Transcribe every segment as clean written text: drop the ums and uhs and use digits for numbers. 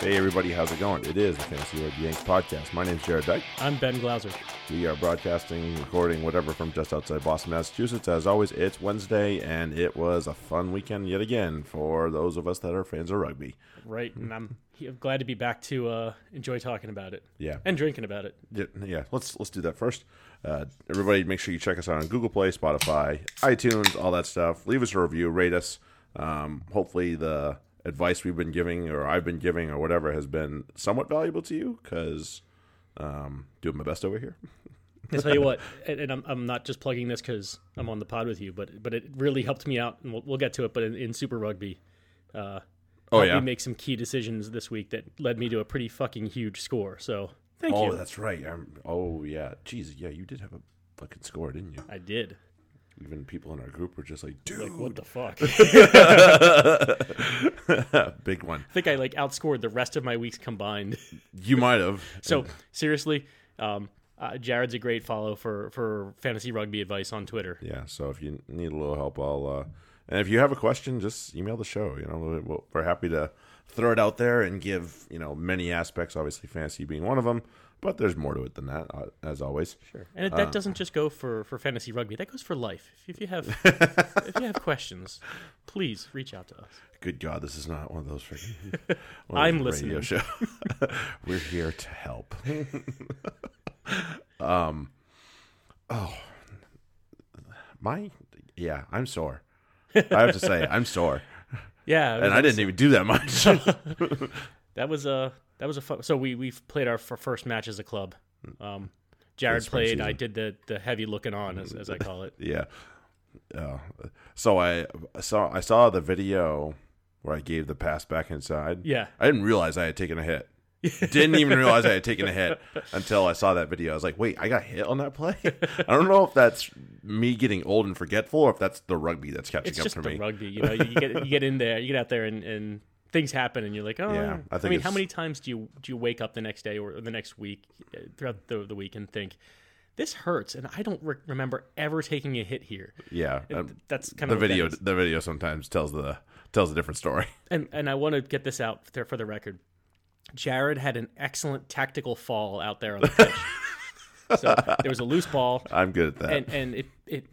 Hey everybody, how's it going? It is the Fantasy World Yanks Podcast. My name's Jared Dyke. I'm Ben Glauser. We are broadcasting, recording, whatever from just outside Boston, Massachusetts. As always, it's Wednesday, and it was a fun weekend yet again for those of us that are fans of rugby. Right, and I'm glad to be back to enjoy talking about it. Yeah. And drinking about it. Yeah, let's do that first. Everybody, make sure you check us out on Google Play, Spotify, iTunes, all that stuff. Leave us a review, rate us. Hopefully the advice we've been giving or I've been giving or whatever has been somewhat valuable to you, because doing my best over here. I'll tell you what, and I'm not just plugging this because I'm on the pod with you, but it really helped me out, and we'll get to it, but in Super Rugby, helped me make some key decisions this week that led me to a pretty fucking huge score, so thank you. Oh, that's right. You did have a fucking score, didn't you? I did. Even people in our group were just like, dude. Like, what the fuck? Big one. I think I outscored the rest of my weeks combined. You might have. So, seriously, Jared's a great follow for fantasy rugby advice on Twitter. Yeah, so if you need a little help, and if you have a question, just email the show. You know, we're happy to throw it out there and give, many aspects, obviously fantasy being one of them. But there's more to it than that, as always. Sure, and that doesn't just go for fantasy rugby. That goes for life. If you have questions, please reach out to us. Good God, this is not one of those freaking I'm listening. Radio show. We're here to help. I'm sore. I have to say, I'm sore. Yeah, and I didn't even do that much. That was a fun. So we've played our first match as a club. Jared played. Season. I did the heavy looking on, as I call it. Yeah. So I saw the video where I gave the pass back inside. Yeah. I didn't realize I had taken a hit. Didn't even realize I had taken a hit until I saw that video. I was like, wait, I got hit on that play? I don't know if that's me getting old and forgetful, or if that's the rugby that's catching up for me. It's just the rugby. You get in there, you get out there and things happen, and you're like, oh, yeah. I mean, how many times do you wake up the next day or the next week throughout the week and think, this hurts, and I don't remember ever taking a hit here. Yeah, that's kind of the video. The video sometimes tells a different story. And I want to get this out there for the record. Jared had an excellent tactical fall out there on the pitch. So there was a loose ball. I'm good at that, and it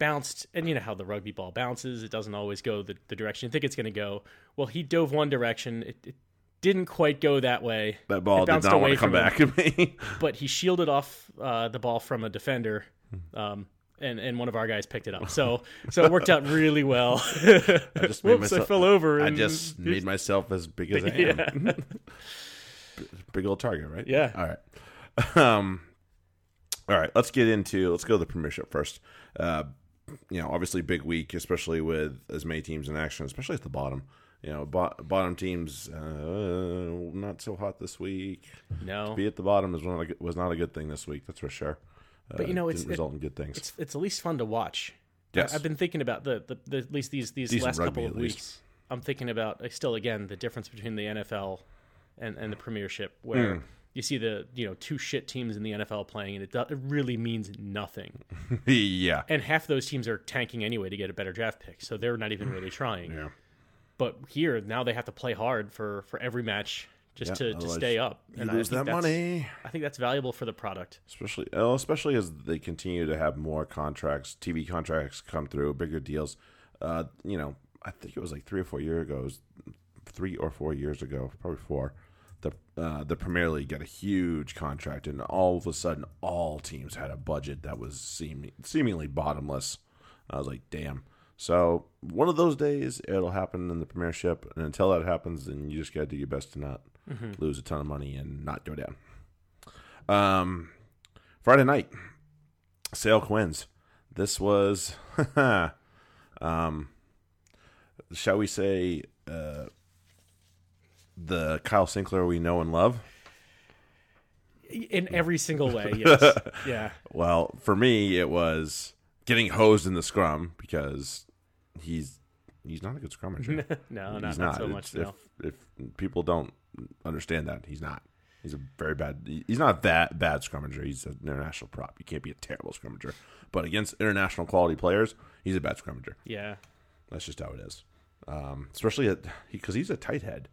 bounced, and you know how the rugby ball bounces. It doesn't always go the direction you think it's going to go. Well, he dove one direction. It didn't quite go that way. That ball did not want to come back to me. But he shielded off the ball from a defender, and one of our guys picked it up. So it worked out really well. I fell over. I just made myself as big as I am. Yeah. Big old target, right? Yeah. All right. All right, let's go to the Premiership first. Obviously big week, especially with as many teams in action, especially at the bottom. Bottom teams not so hot this week. No, to be at the bottom was not a good thing this week. That's for sure. But it didn't result in good things. It's at least fun to watch. Yes, I've been thinking about the at least these decent last couple of weeks. Least. I'm thinking about the difference between the NFL and the Premiership, where. You see the two shit teams in the NFL playing, and it really means nothing. Yeah. And half those teams are tanking anyway to get a better draft pick, so they're not even really trying. Yeah. But here, now they have to play hard for every match just to stay up. And lose that money. I think that's valuable for the product. Especially as they continue to have more contracts, TV contracts come through, bigger deals. I think it was 3 or 4 years ago, probably 4. The Premier League got a huge contract, and all of a sudden, all teams had a budget that was seemingly bottomless. I was like, damn. So one of those days, it'll happen in the Premiership, and until that happens, then you just got to do your best to not lose a ton of money and not go down. Friday night, Sale Quins. This was, shall we say... the Kyle Sinclair we know and love? In every single way, yes. Yeah. Well, for me, it was getting hosed in the scrum because he's not a good scrummer. No, not so much. If people don't understand that, he's not. He's a very bad... He's not that bad scrummager. He's an international prop. You can't be a terrible scrummager. But against international quality players, he's a bad scrummager. Yeah. That's just how it is. Especially because he's a tight head.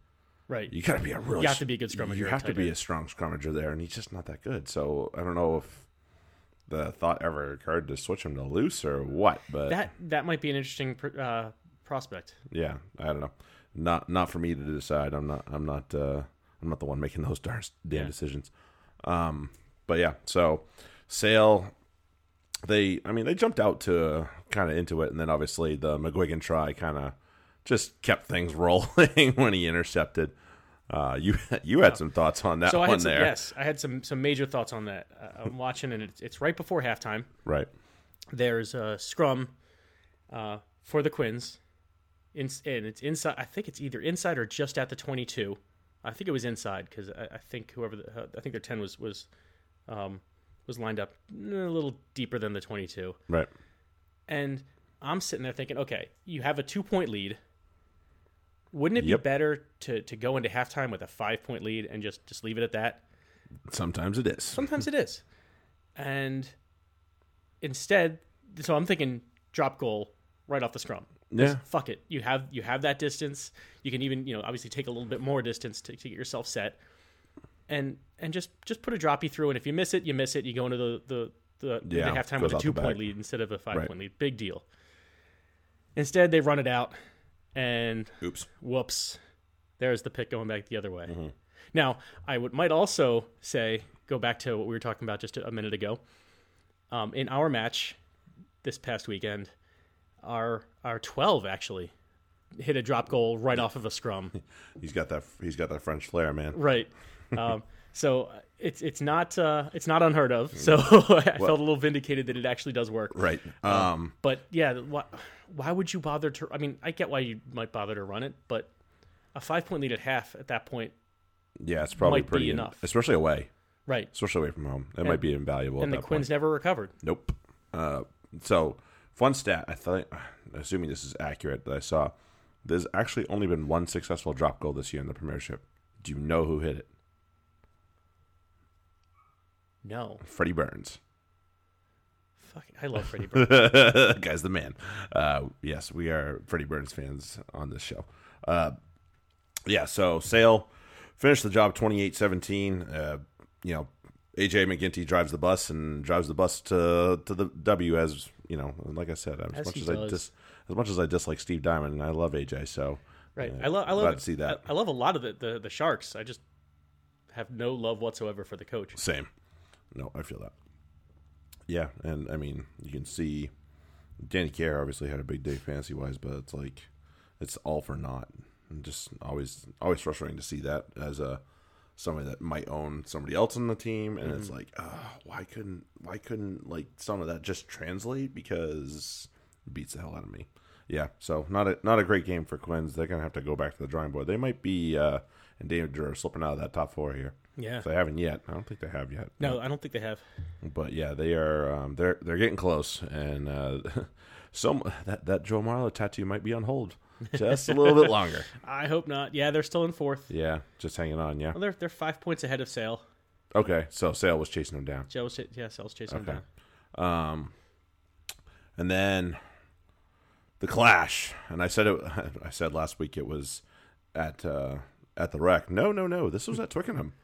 Right. You got to be a really... You have to be a good scrummager. You have to be a strong scrummager there, and he's just not that good. So I don't know if the thought ever occurred to switch him to loose or what, but... That might be an interesting prospect. Yeah, I don't know. Not for me to decide. I'm not the one making those damn decisions. But yeah, so Sale, they jumped out to kind of into it, and then obviously the McGuigan try kind of just kept things rolling when he intercepted. You had some thoughts on that there. Yes, I had some major thoughts on that. I'm watching, and it's right before halftime. Right. There's a scrum for the Quins, and it's inside. I think it's either inside or just at the 22. I think it was inside because I think I think their 10 was lined up a little deeper than the 22. Right. And I'm sitting there thinking, okay, you have a 2-point lead. Wouldn't it be better to go into halftime with a 5-point lead and just leave it at that? Sometimes it is. And instead, so I'm thinking drop goal right off the scrum. Yeah. Just fuck it. You have that distance. You can even, obviously take a little bit more distance to get yourself set. And just put a droppy through, and if you miss it, you miss it. You go into the halftime with a 2-point lead instead of a 5-point lead. Big deal. Instead, they run it out. And whoops, there's the pick going back the other way. Mm-hmm. Now, I might also say, go back to what we were talking about just a minute ago. In our match this past weekend, our 12 actually hit a drop goal right off of a scrum. He's got that French flair, man. Right. So it's not unheard of. So I felt a little vindicated that it actually does work. Right. But yeah, why would you bother to? I mean, I get why you might bother to run it, but a 5-point lead at half at that point. Yeah, it's probably pretty enough, especially away. Right. Especially away from home, that might be invaluable. And the Quins never recovered. Nope. So fun stat. I thought, assuming this is accurate, that I saw, there's actually only been one successful drop goal this year in the Premiership. Do you know who hit it? No. Freddie Burns. Fucking, I love Freddie Burns. Guy's the man. Yes, we are Freddie Burns fans on this show. So Sale finished the job 28-17. AJ McGinty drives the bus to the W, as you know. Like I said, as much as I dislike Steve Diamond, and I love AJ. So right, I love glad to see that. I love a lot of the Sharks. I just have no love whatsoever for the coach. Same. No, I feel that. Yeah, and I mean, you can see Danny Care obviously had a big day fantasy-wise, but it's like it's all for naught. And just always frustrating to see that as somebody that might own somebody else on the team, and it's like, why couldn't like some of that just translate, because it beats the hell out of me. Yeah, so not a great game for Quins. They're gonna have to go back to the drawing board. They might be in danger of slipping out of that top four here. Yeah, if they haven't yet. I don't think they have yet. No, I don't think they have. But yeah, they are. They're getting close, and that Joe Marler tattoo might be on hold just a little bit longer. I hope not. Yeah, they're still in fourth. Yeah, just hanging on. Yeah, well, they're 5 points ahead of Sale. Okay, so Sale was chasing them down. Sale's chasing them down. And then the clash, and I said it. I said last week it was at the Rec. No. This was at Twickenham,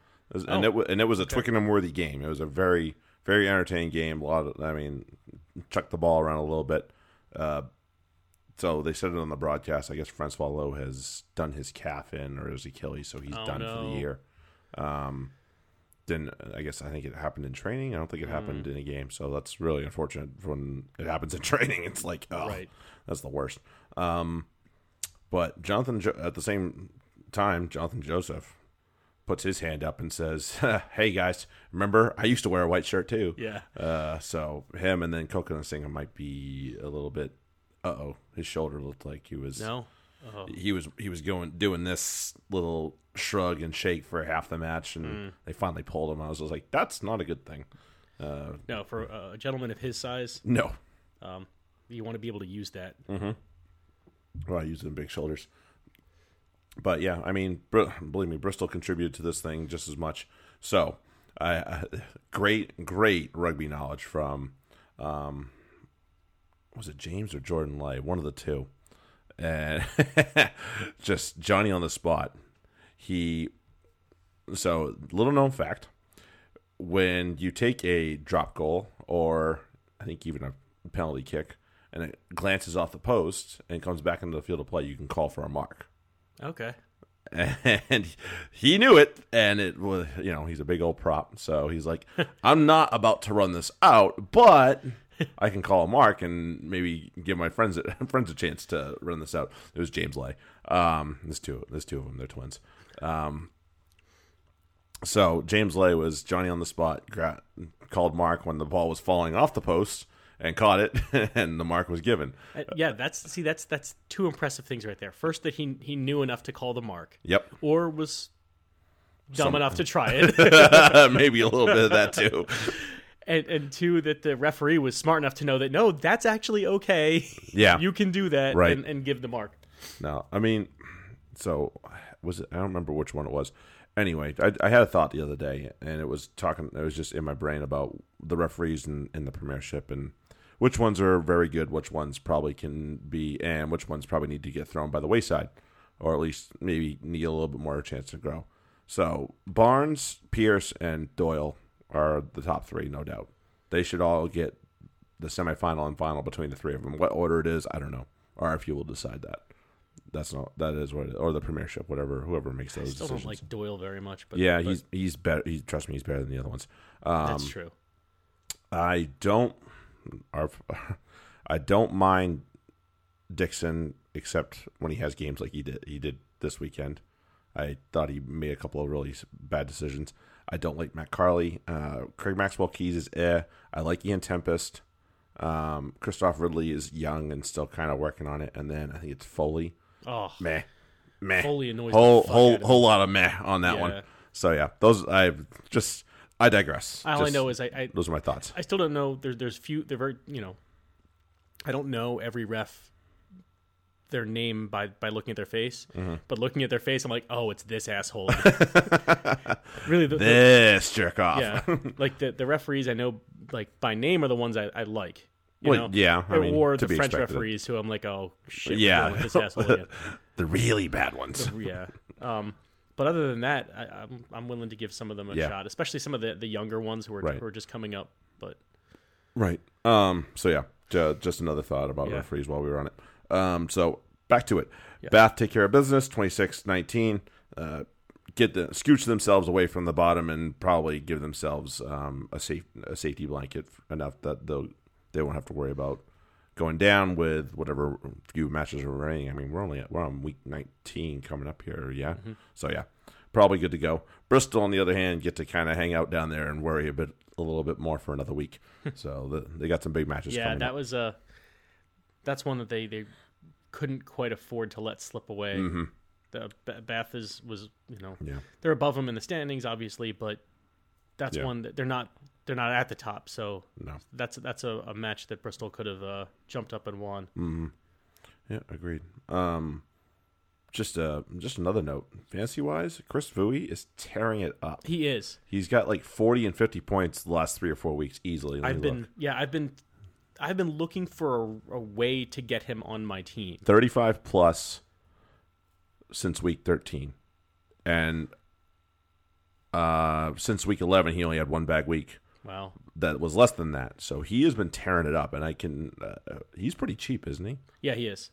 and it was a Twickenham-worthy game. It was a very, very entertaining game. Chucked the ball around a little bit. So they said it on the broadcast. I guess Francois Lowe has done his calf in, or his Achilles, so he's done for the year. Then I think it happened in training. I don't think it happened in a game, so that's really unfortunate. When it happens in training, it's like, that's the worst. But at the same time, Jonathan Joseph puts his hand up and says, "Hey guys, remember I used to wear a white shirt too." Yeah. So him and then Coconut Singer might be a little bit. His shoulder looked like he was. No. Uh-oh. He was doing this little shrug and shake for half the match, and they finally pulled him. I was like, that's not a good thing. No, for a gentleman of his size, no. You want to be able to use that. Mm-hmm. Well, I use them big shoulders, but yeah, I mean, believe me, Bristol contributed to this thing just as much. So, great rugby knowledge from, was it James or Jordan Lay? One of the two. And just Johnny on the spot. So, little known fact, when you take a drop goal or I think even a penalty kick and it glances off the post and comes back into the field of play, you can call for a mark. Okay. And he knew it, and it was, you know, he's a big old prop, so he's like, I'm not about to run this out, but I can call a mark and maybe give my friends a chance to run this out. It was James Lay. There's two of them. They're twins. So James Lay was Johnny on the spot, called mark when the ball was falling off the post and caught it, and the mark was given. Yeah, that's two impressive things right there. First, that he knew enough to call the mark. Yep. Or was dumb enough to try it. Maybe a little bit of that too. And two, that the referee was smart enough to know that, no, that's actually okay. Yeah. You can do that, right, and give the mark. No, I mean, I don't remember which one it was. Anyway, I had a thought the other day, and it was just in my brain about the referees in the Premiership and which ones are very good, which ones probably can be, and which ones probably need to get thrown by the wayside, or at least maybe need a little bit more chance to grow. So Barnes, Pierce, and Doyle are the top three, no doubt. They should all get the semifinal and final between the three of them. What order it is, I don't know, or if you will decide that. That is what it is, or the Premiership, whoever makes those decisions. I still don't like Doyle very much, but yeah, he's better. Trust me, he's better than the other ones. That's true. I don't mind Dixon, except when he has games like he did this weekend. I thought he made a couple of really bad decisions. I don't like Matt Carley. Craig Maxwell-Keys is eh. I like Ian Tempest. Christoph Ridley is young and still kind of working on it, and then I think it's Foley. Oh, meh. Foley annoys me. Whole lot of meh on that one. So yeah, those I digress. All I know is those are my thoughts. I still don't know. There's few. They're very, you know, I don't know every ref, their name by looking at their face, mm-hmm. But looking at their face, I'm like, oh, it's this asshole. Really, this jerk off. Yeah, like the referees I know, like by name, are the ones I like. Well, yeah, I mean, or the French referees who I'm like, oh shit, yeah, with this asshole again. The really bad ones. Yeah, but other than that, I'm willing to give some of them a shot, especially some of the younger ones who are just coming up. But right, so yeah, just another thought about referees while we were on it. So back to it. Yeah. Bath take care of business, 26-19. Scooch themselves away from the bottom and probably give themselves a safety blanket enough that they won't have to worry about going down with whatever few matches are remaining. I mean, we're on week 19 coming up here, yeah? Mm-hmm. So, yeah, probably good to go. Bristol, on the other hand, get to kind of hang out down there and worry a little bit more for another week. So they got some big matches coming up. Yeah, that's one that they couldn't quite afford to let slip away. Mm-hmm. Bath was, you know, they're above them in the standings, obviously, but that's one that they're not at the top, so no. That's a match that Bristol could have jumped up and won. Mm-hmm. Yeah, agreed. Just another note, fantasy-wise, Chris Vui is tearing it up. He is. He's got like 40 and 50 points the last 3 or 4 weeks easily. I've been looking for a way to get him on my team. 35 plus since week 13, and since week 11 he only had one bag week. Wow. That was less than that. So he has been tearing it up, and he's pretty cheap, isn't he? Yeah, he is.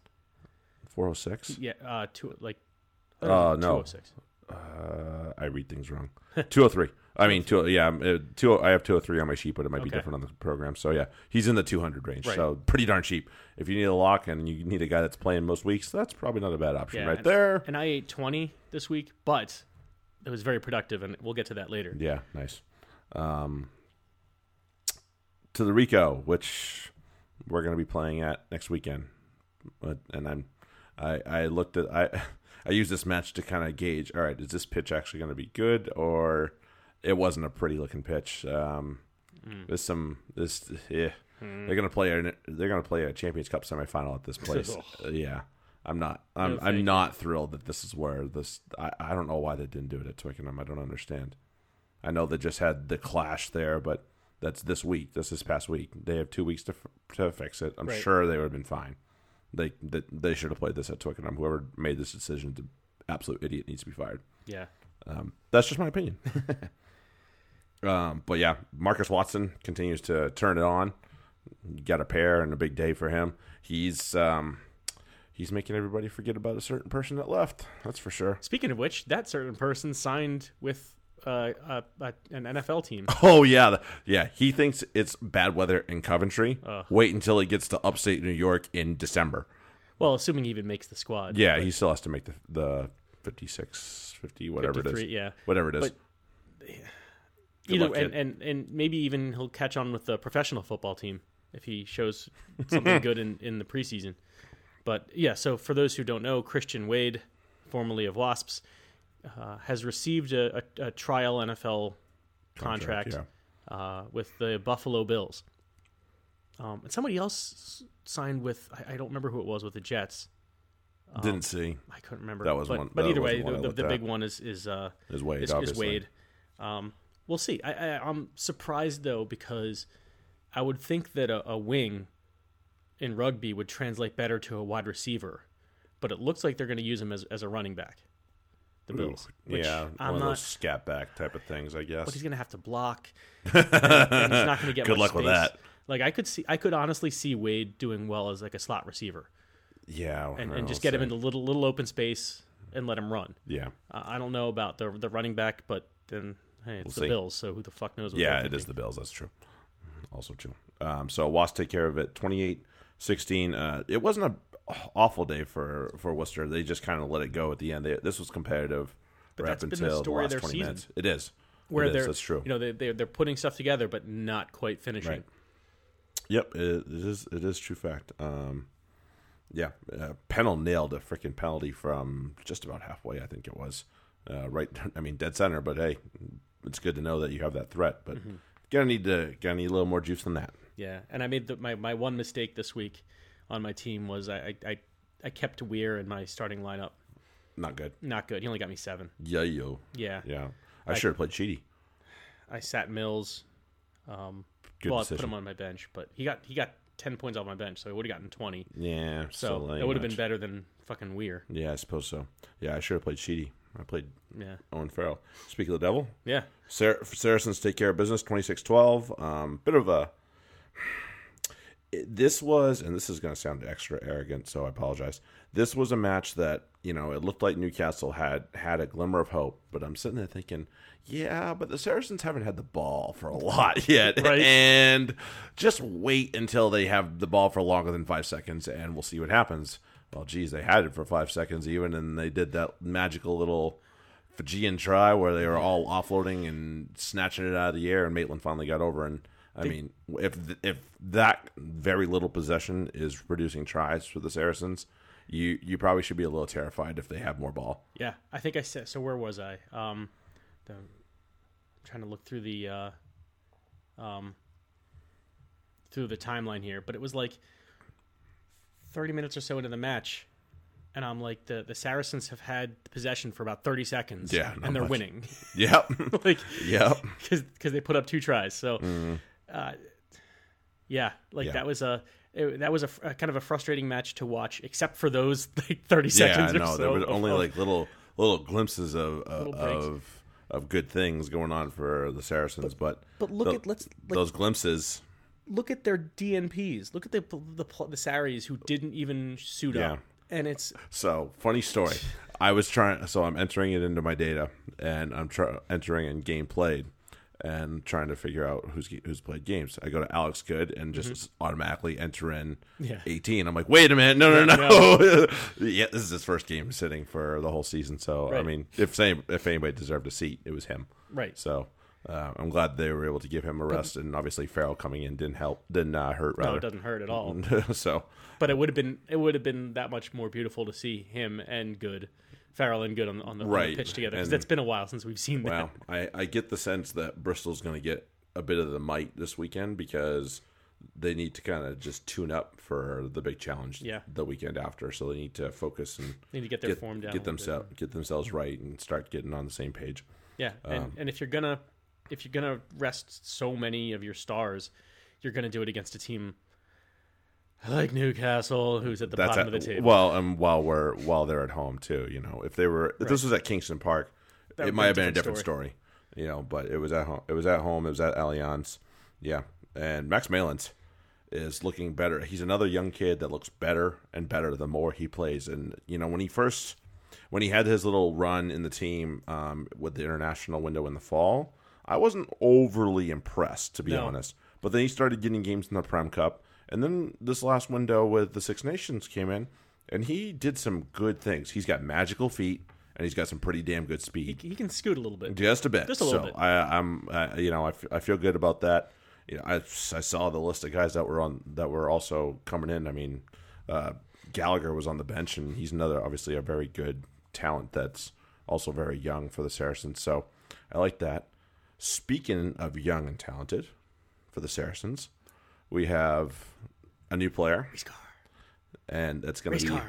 406? Yeah, no. 206. I read things wrong. 203. I mean, I have 203 on my sheet, but it might be different on the program. So yeah, he's in the 200 range. Right. So pretty darn cheap. If you need a lock and you need a guy that's playing most weeks, that's probably not a bad option there. And I ate 20 this week, but it was very productive, and we'll get to that later. Yeah, nice. To the Rico, which we're going to be playing at next weekend, and I used this match to kind of gauge. All right, is this pitch actually going to be good, or it wasn't a pretty looking pitch? They're going to play a Champions Cup semifinal at this place. Yeah, I'm not thrilled that this is where this. I don't know why they didn't do it at Twickenham. I don't understand. I know they just had the clash there, but. That's this week. That's this past week. They have 2 weeks to fix it. I'm sure they would have been fine. They should have played this at Twickenham. Whoever made this decision to absolute idiot, needs to be fired. Yeah. That's just my opinion. But yeah, Marcus Watson continues to turn it on. You got a pair and a big day for him. He's making everybody forget about a certain person that left. That's for sure. Speaking of which, that certain person signed with an NFL team. Oh yeah, yeah. He thinks it's bad weather in Coventry. Wait until he gets to upstate New York in December. Well, assuming he even makes the squad. Yeah, he still has to make the 56, 50, whatever it is. Yeah, whatever it is. But, yeah. Either, and maybe even he'll catch on with the professional football team if he shows something good in the preseason. But, yeah, so for those who don't know, Christian Wade, formerly of Wasps, has received a trial NFL contract with the Buffalo Bills. And somebody else signed with, I don't remember who it was, with the Jets. Didn't see. I couldn't remember. That was one. But either way, the big one is Wade, obviously. Is Wade. We'll see. I'm surprised, though, because I would think that a wing in rugby would translate better to a wide receiver, but it looks like they're going to use him as a running back. The Bills. Yeah, one of those scat back type of things, I guess. But he's going to have to block, and he's not going to get good much luck space with that. Like, I could honestly see Wade doing well as like a slot receiver. Yeah, and just get him into little open space and let him run. Yeah, I don't know about the running back, but then. Hey, it's the Bills, so who the fuck knows? Yeah, it is the Bills. That's true. Also true. So Wasps take care of it, 28-16. It wasn't an awful day for Worcester. They just kind of let it go at the end. This was competitive right up until the last 20 minutes. It is. That's true. You know, they're putting stuff together, but not quite finishing. Right. Yep, it is true fact. Pennell nailed a freaking penalty from just about halfway, I think it was. Dead center, but hey, it's good to know that you have that threat, but gonna need a little more juice than that. Yeah, and I made my one mistake this week on my team was I kept Weir in my starting lineup. Not good. He only got me 7. Yeah. I should have played Cheedy. I sat Mills. I put him on my bench, but he got 10 points off my bench, so I would have gotten 20. Yeah, so it would have been better than fucking Weir. Yeah, I suppose so. Yeah, I should have played Cheedy. I played Owen Farrell. Speak of the devil. Yeah. Saracens take care of business, 26-12. Bit of a... This was, and this is going to sound extra arrogant, so I apologize. This was a match that, you know, it looked like Newcastle had a glimmer of hope, but I'm sitting there thinking, yeah, but the Saracens haven't had the ball for a lot yet. Right. And just wait until they have the ball for longer than 5 seconds, and we'll see what happens. Well, geez, they had it for 5 seconds even, and they did that magical little Fijian try where they were all offloading and snatching it out of the air, and Maitland finally got over. And, if that very little possession is producing tries for the Saracens, you probably should be a little terrified if they have more ball. Yeah, I think I said – so where was I? I'm trying to look through the timeline here, but it was like – 30 minutes or so into the match, and I'm like, the Saracens have had possession for about 30 seconds, and they're winning. Yep. Because they put up 2 tries. So, that was a kind of a frustrating match to watch, except for those 30 seconds. Yeah, no, there were only little glimpses of good things going on for the Saracens, but look those glimpses. Look at their DNPs. Look at the Saris who didn't even suit up. And it's so funny story. I was trying, so I'm entering it into my data, and I'm entering in game played, and trying to figure out who's played games. I go to Alex Good and just automatically enter in 18. I'm like, wait a minute, no. Yeah, this is his first game sitting for the whole season. So I mean, if anybody deserved a seat, it was him. Right. So. I'm glad they were able to give him a rest, and obviously Farrell coming in didn't hurt. Rather. No, it doesn't hurt at all. But it would have been that much more beautiful to see him and Farrell and Good on the pitch together, because it's been a while since we've seen that. Well, I get the sense that Bristol's going to get a bit of the might this weekend because they need to kind of just tune up for the big challenge the weekend after. So they need to focus and get their form down, get themselves right, and start getting on the same page. Yeah, and if you're gonna. If you're going to rest so many of your stars, you're going to do it against a team. Like Newcastle, who's at the bottom of the table. Well, and while they're at home too, you know, if they were, if this was at Kingston Park, that it might have been a different story, you know. But it was at home. It was at home. It was at Allianz. Yeah, and Max Maitland is looking better. He's another young kid that looks better and better the more he plays. And you know, when he had his little run in the team with the international window in the fall, I wasn't overly impressed, to be honest. But then he started getting games in the Prem Cup. And then this last window with the Six Nations came in, and he did some good things. He's got magical feet, and he's got some pretty damn good speed. He can scoot a little bit, just a bit, just a little bit. I feel good about that. You know, I saw the list of guys that were also coming in. I mean, Gallagher was on the bench, and he's another obviously a very good talent that's also very young for the Saracens. So I like that. Speaking of young and talented for the Saracens. We have a new player, and it's going to be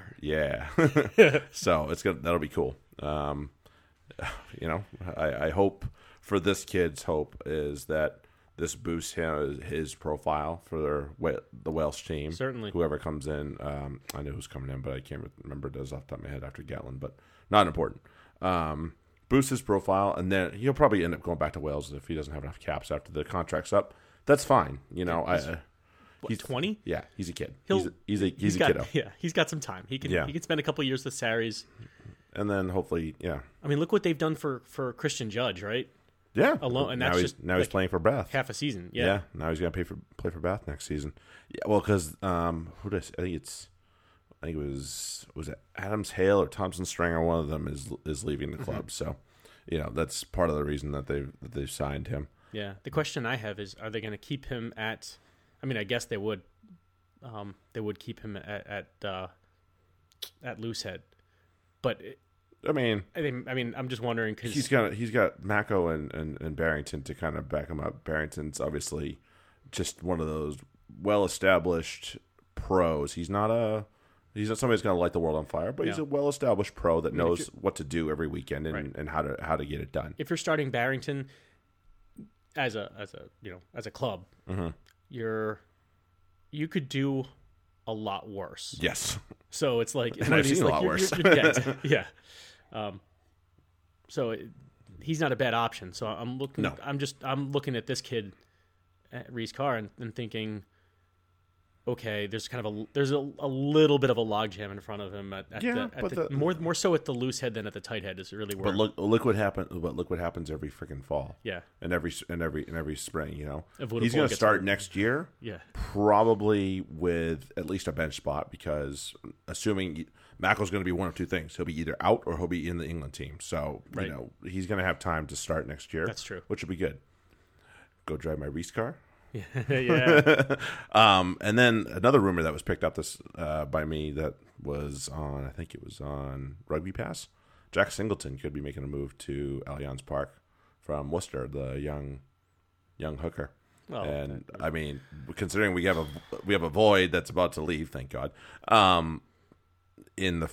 so it's going that'll be cool. You know, I hope for this kid's hope is that this boosts his profile for the Welsh team. Certainly, whoever comes in, I know who's coming in, but I can't remember those off the top of my head after Gatlin, but not important. Boosts his profile, and then he'll probably end up going back to Wales if he doesn't have enough caps after the contract's up. That's fine, you know. He's 20. Yeah, he's a kid. He's a kiddo. Yeah, he's got some time. He can spend a couple of years with Sarries, and then hopefully, yeah. I mean, look what they've done for Christian Judge, right? Yeah, alone, and now he's playing for Bath half a season. Yeah, now he's gonna play for Bath next season. Yeah, well, because I think it was Adams Hale or Thompson Stringer. One of them is leaving the club, so you know that's part of the reason that they've signed him. Yeah, the question I have is, are they going to keep him at? I mean, I guess they would. They would keep him at Loosehead, but I mean, I'm just wondering because he's got Mako and Barrington to kind of back him up. Barrington's obviously just one of those well-established pros. He's not somebody who's going to light the world on fire, but he's a well-established pro that knows what to do every weekend and how to get it done. If you're starting Barrington. As a club, you could do a lot worse. Yes. So it's like and I've seen like, a lot worse. So he's not a bad option. So I'm looking. No. I'm looking at this kid, at Reese Carr, and thinking, okay, there's a little bit of a logjam in front of him more so at the loose head than at the tight head is really where. But look what happened. But look what happens every freaking fall. Yeah, and every spring, you know, he's going to start next year. Yeah, probably with at least a bench spot because assuming Mackle's going to be one of two things, he'll be either out or he'll be in the England team. So you know he's going to have time to start next year. That's true, which would be good. Go drive my Reese car. Yeah. And then another rumor that was picked up this by me that was on, I think it was on Rugby Pass. Jack Singleton could be making a move to Allianz Park from Worcester, the young hooker. Oh, and I mean, considering we have a void that's about to leave, thank God. In a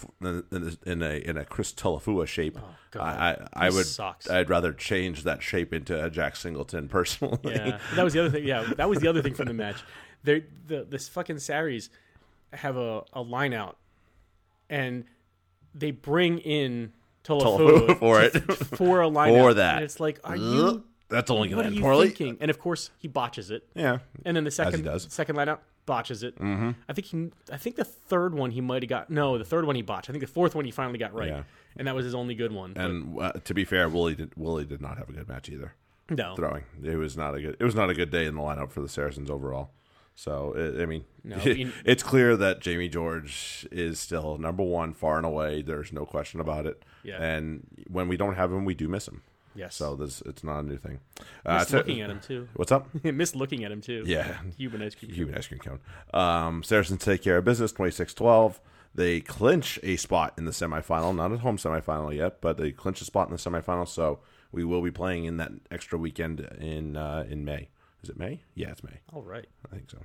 Chris Tulafua shape, I'd rather change that shape into a Jack Singleton personally. Yeah, that was the other thing. Yeah, that was the other thing from the match. This fucking Sarries have a line out, and they bring in Tulafua for it for a line for out. That. And it's like, are you? That's only going to end poorly. Thinking? And of course, he botches it. Yeah, and then the second line out. Botches it. Mm-hmm. I think the third one he might have got. No, the third one he botched. I think the fourth one he finally got right, and that was his only good one. And to be fair, Willie did not have a good match either. No throwing. It was not a good day in the lineup for the Saracens overall. So it's clear that Jamie George is still number one far and away. There's no question about it. Yeah. And when we don't have him, we do miss him. Yes. So it's not a new thing. Miss looking at him, too. What's up? Miss looking at him, too. Yeah. Human ice cream cone. Saracens take care of business, 26-12. They clinch a spot in the semifinal. Not at home semifinal yet, but they clinch a spot in the semifinal. So we will be playing in that extra weekend in May. Is it May? Yeah, it's May. All right. I think so.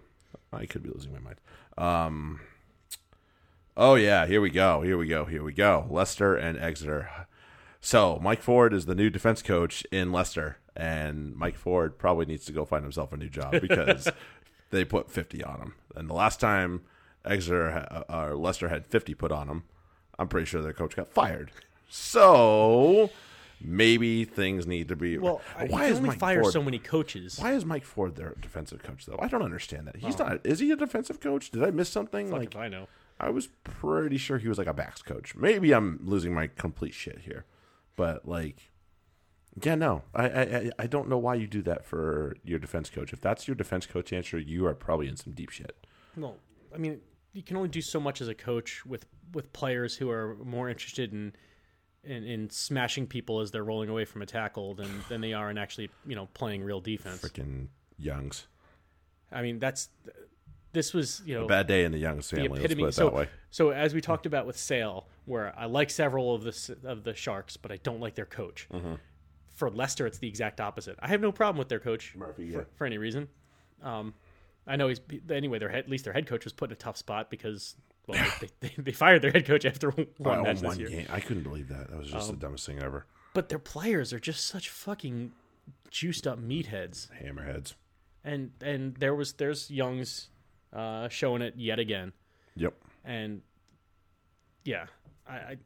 I could be losing my mind. Oh, yeah. Here we go. Leicester and Exeter. So, Mike Ford is the new defense coach in Leicester, and Mike Ford probably needs to go find himself a new job because they put 50 on him. And the last time Exeter or Leicester had 50 put on them. I'm pretty sure their coach got fired. So maybe things need to be. Well, why is Mike fire Ford, so many coaches? Why is Mike Ford their defensive coach though? I don't understand that. He's not. Is he a defensive coach? Did I miss something? Like if I know. I was pretty sure he was like a backs coach. Maybe I'm losing my complete shit here, but like, yeah, no, I don't know why you do that for your defense coach. If that's your defense coach answer, you are probably in some deep shit. Well, I mean, you can only do so much as a coach with players who are more interested in smashing people as they're rolling away from a tackle than they are in actually, you know, playing real defense. Freaking Youngs. I mean, this was, you know, a bad day in the Youngs family. Let's put it that way. So as we talked about with Sale, where I like several of the Sharks, but I don't like their coach. Mm-hmm. For Leicester, it's the exact opposite. I have no problem with their coach Murphy, for any reason. I know at least their head coach was put in a tough spot because they fired their head coach after one match this year. Game. I couldn't believe that. That was just the dumbest thing ever. But their players are just such fucking juiced up meatheads, hammerheads, and there's Youngs. Showing it yet again. Yep. And yeah, I.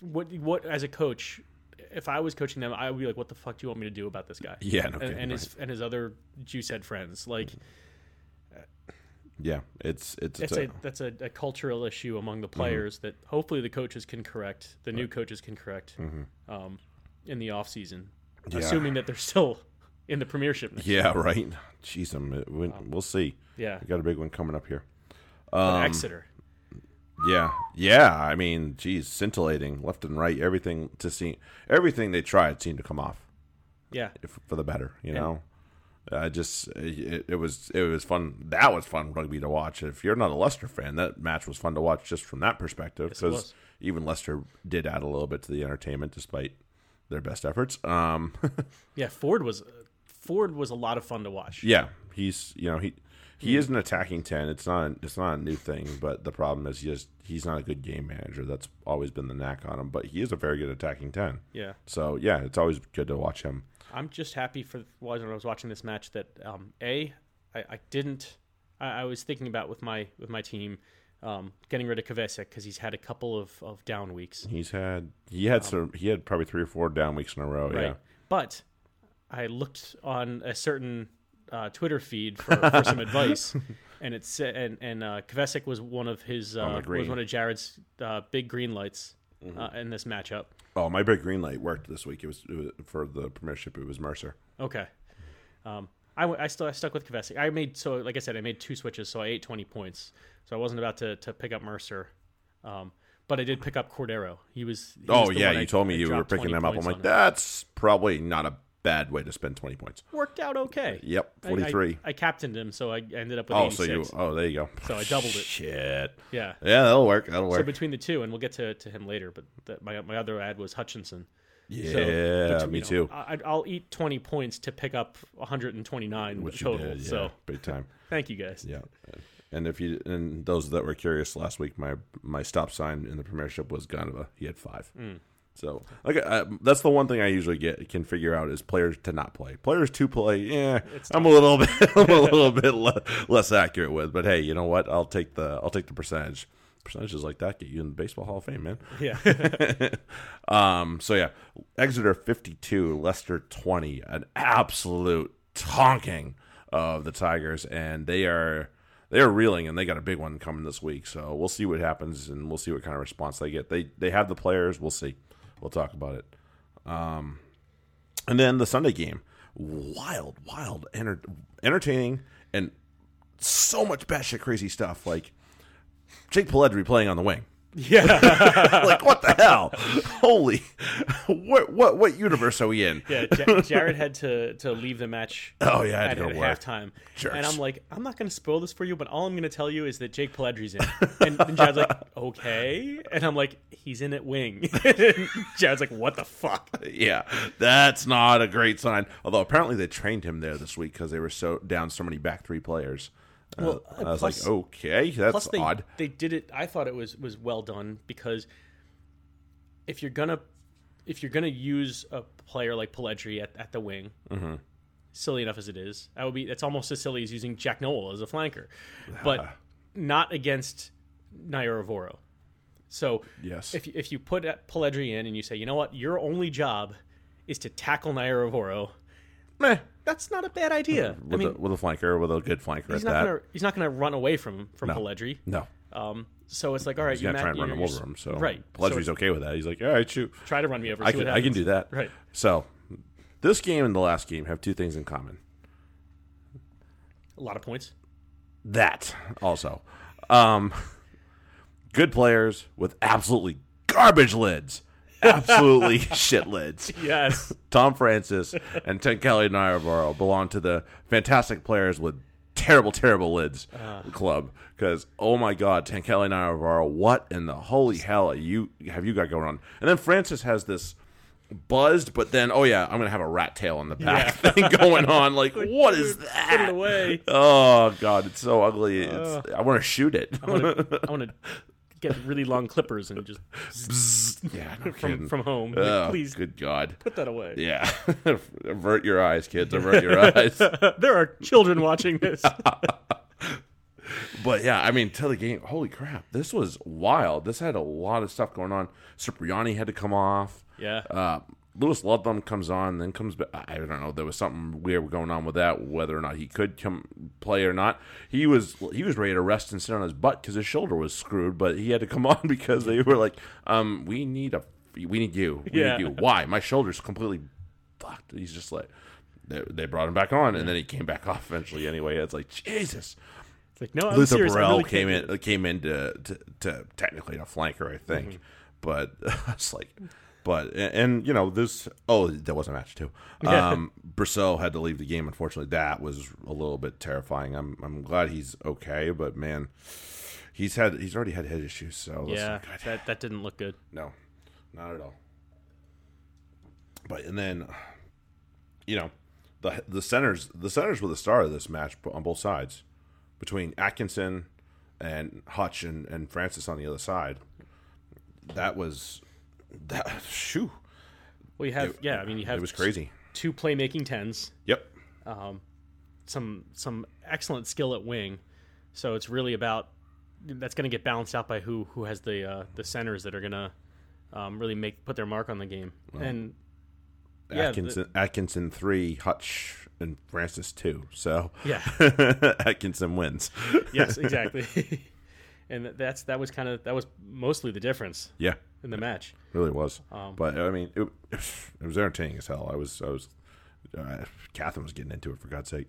What as a coach, if I was coaching them, I would be like, "What the fuck do you want me to do about this guy?" Yeah, no kidding, his other juice head friends. Like, yeah, that's a cultural issue among the players mm-hmm. that hopefully the coaches can correct. The new coaches can correct in the off season, assuming that they're still in the Premiership. Yeah, right. Jeez, we'll see. Yeah. We got a big one coming up here. Exeter. Yeah. Yeah, I mean, geez, scintillating left and right. Everything they tried seemed to come off. Yeah. For the better, you know? It was fun. That was fun rugby to watch. If you're not a Leicester fan, that match was fun to watch just from that perspective. Because even Leicester did add a little bit to the entertainment despite their best efforts. Yeah, Ford was a lot of fun to watch. Yeah, he is an attacking 10. It's not a new thing, but the problem is he's not a good game manager. That's always been the knack on him. But he is a very good attacking 10. Yeah. So yeah, it's always good to watch him. I'm just happy when I was watching this match that I was thinking about with my team getting rid of Kvasek because he's had a couple of down weeks. He had probably 3 or 4 down weeks in a row. Right. Yeah, but I looked on a certain Twitter feed for some advice, and it said, and Kvasek was one of Jared's big green lights in this matchup. Oh, my big green light worked this week. It was for the Premiership. It was Mercer. Okay, I stuck with Kvasek. I made 2 switches, so I ate 20 points. So I wasn't about to pick up Mercer. But I did pick up Cordero. You told me you were picking them up. I'm like, that's probably not a bad way to spend 20 points. Worked out okay. Yep, 43. I captained him, so I ended up with 86. There you go. So I doubled it. Shit. Yeah. Yeah, that'll work. So between the two, and we'll get to him later, but my other ad was Hutchinson. Yeah, so, me too. I'll eat 20 points to pick up 129 which total. Did, yeah, so big time. Thank you guys. Yeah. And and those that were curious last week, my stop sign in the Premiership was Ganova. He had 5. Mm. So like that's the one thing I usually can figure out is players to not play. Players to play, yeah, I'm a little bit less accurate with. But hey, you know what? I'll take the percentage. Percentages like that get you in the Baseball Hall of Fame, man. Yeah. So yeah, Exeter 52, Leicester 20. An absolute tonking of the Tigers, and they are reeling, and they got a big one coming this week. So we'll see what happens, and we'll see what kind of response they get. They have the players. We'll see. We'll talk about it. And then the Sunday game, wild, entertaining, and so much batshit crazy stuff like Jake Pelledri playing on the wing. Yeah. Like, what the hell? Holy. What universe are we in? Yeah, Jared had to leave the match at halftime. Jerks. And I'm like, I'm not going to spoil this for you, but all I'm going to tell you is that Jake Pelledri's in. And Jared's like, okay. And I'm like, he's in at wing. Jared's like, what the fuck? Yeah, that's not a great sign. Although apparently they trained him there this week because they were down so many back 3 players. Well, I was like, okay, that's odd. They did it. I thought it was well done because if you're gonna use a player like Pelledri at the wing, mm-hmm. silly enough as it is, that's almost as silly as using Jack Nowell as a flanker. But not against Nairavoro. So yes. if you put Pellegrini in and you say, you know what, your only job is to tackle Nairavoro, that's not a bad idea. With a good flanker. He's not going to run away from Pellegrini. No. So it's like, all right, you're trying to run him over him. So right. Pellegri's okay with that. He's like, all right, shoot. Try to run me over. I can do that. Right. So this game and the last game have two things in common. A lot of points. That also. Good players with absolutely garbage lids. Absolutely shit lids. Yes. Tom Francis and Tenkeli Nairavoro belong to the fantastic players with terrible, terrible lids club. Because, oh my God, Tenkeli Nairavoro, what in the holy hell have you got going on? And then Francis has this buzzed, but then, oh yeah, I'm going to have a rat tail on the back thing going on. Like, what is that? Put it away. Oh, God, it's so ugly. I want to shoot it. I want to get really long clippers and just from home. Like, oh, please, good God, put that away. Yeah, avert your eyes, kids. Avert your eyes. There are children watching this. But yeah, I mean, to the game. Holy crap, this was wild. This had a lot of stuff going on. Cipriani had to come off. Yeah. Lewis Ludlam comes on, then comes back. I don't know. There was something weird going on with that, whether or not he could come play or not. He was ready to rest and sit on his butt because his shoulder was screwed, but he had to come on because they were like, "We need you. We need you. Why? My shoulder's completely fucked." He's just like, they brought him back on, and then he came back off eventually. Anyway, it's like Jesus. It's like no, I'm Luther serious. Burrell really came in to technically a flanker, I think, but it's like. But, and you know, this, oh, that was a match, too. Brousseau had to leave the game, unfortunately. That was a little bit terrifying. I'm glad he's okay, but, man, he's already had head issues, so. Yeah, that didn't look good. No, not at all. But, and then, you know, the centers were the star of this match on both sides. Between Atkinson and Hutch and Francis on the other side, that was... That shoo. Well, you have it was crazy. Two playmaking tens. Yep. Some excellent skill at wing. So it's really about that's going to get balanced out by who has the centers that are going to really put their mark on the game. Well, and Atkinson 3, Hutch and Francis 2. So yeah, Atkinson wins. Yes, exactly. And that was mostly the difference. Yeah. In the match, it really was. But I mean, it was entertaining as hell. I was Catherine was getting into it for God's sake.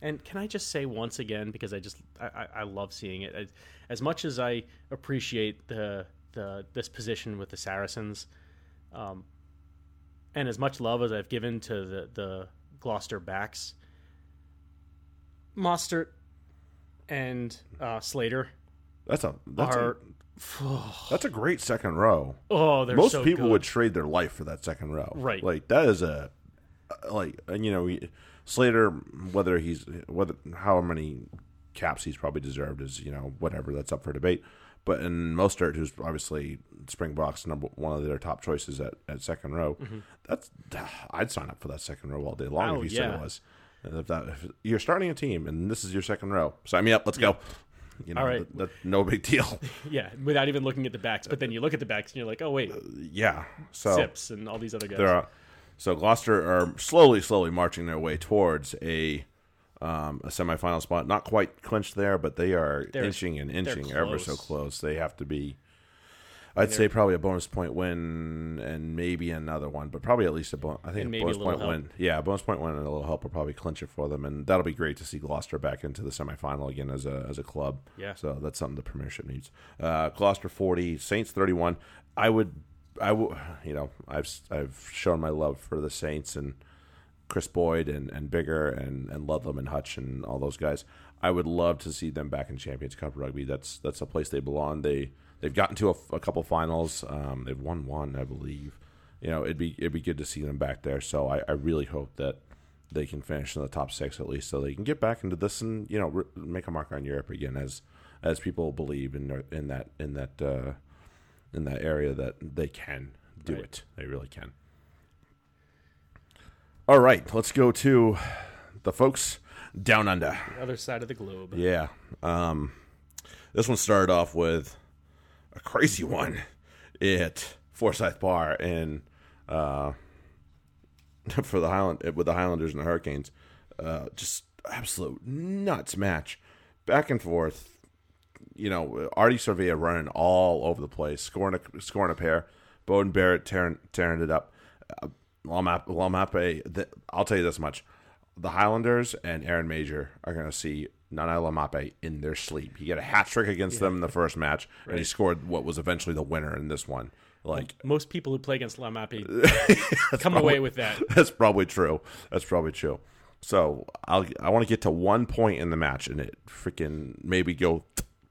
And can I just say once again, because I love seeing it. As much as I appreciate this position with the Saracens, and as much love as I've given to the Gloucester backs, Mostert and Slater. That's a great second row. Oh, they're most so people good. Would trade their life for that second row, right? Like that is Slater, whether how many caps he's probably deserved is whatever, that's up for debate. But in Mostert, who's obviously Springboks number one of their top choices at second row, that's I'd sign up for that second row all day long if you said it was. And if you're starting a team and this is your second row, sign me up. Let's go. All right. That's no big deal. Yeah, without even looking at the backs. But then you look at the backs and you're like, oh, wait. Yeah. So Sips and all these other guys. So Gloucester are slowly marching their way towards a semifinal spot. Not quite clinched there, but they are inching ever so close. They have to be, I'd say probably a bonus point win and maybe another one, but probably at least a bonus point win. Yeah, a bonus point win and a little help will probably clinch it for them, and that'll be great to see Gloucester back into the semifinal again as a club. Yeah. So that's something the Premiership needs. Gloucester 40, Saints 31. I've shown my love for the Saints and Chris Boyd and Biggar and Ludlam and Hutch and all those guys. I would love to see them back in Champions Cup rugby. That's a place they belong. They've gotten to a couple finals. They've won one, I believe. It'd be good to see them back there. So I really hope that they can finish in the top six at least, so they can get back into this and make a mark on Europe again, as people believe in that area that they can do it. They really can. All right, let's go to the folks down under, the other side of the globe. Yeah. This one started off with a crazy one at Forsyth Bar and for the Highlanders and the Hurricanes. Just absolute nuts match. Back and forth. You know, Artie Surveyor running all over the place, scoring a pair. Bowden Barrett tearing it up. Lamape, I'll tell you this much. The Highlanders and Aaron Major are going to see Nana Lamape in their sleep. He got a hat trick against them in the first match, right. And he scored what was eventually the winner in this one. Like most people who play against Lamape come away with that. That's probably true. So I want to get to 1 point in the match, and it freaking maybe go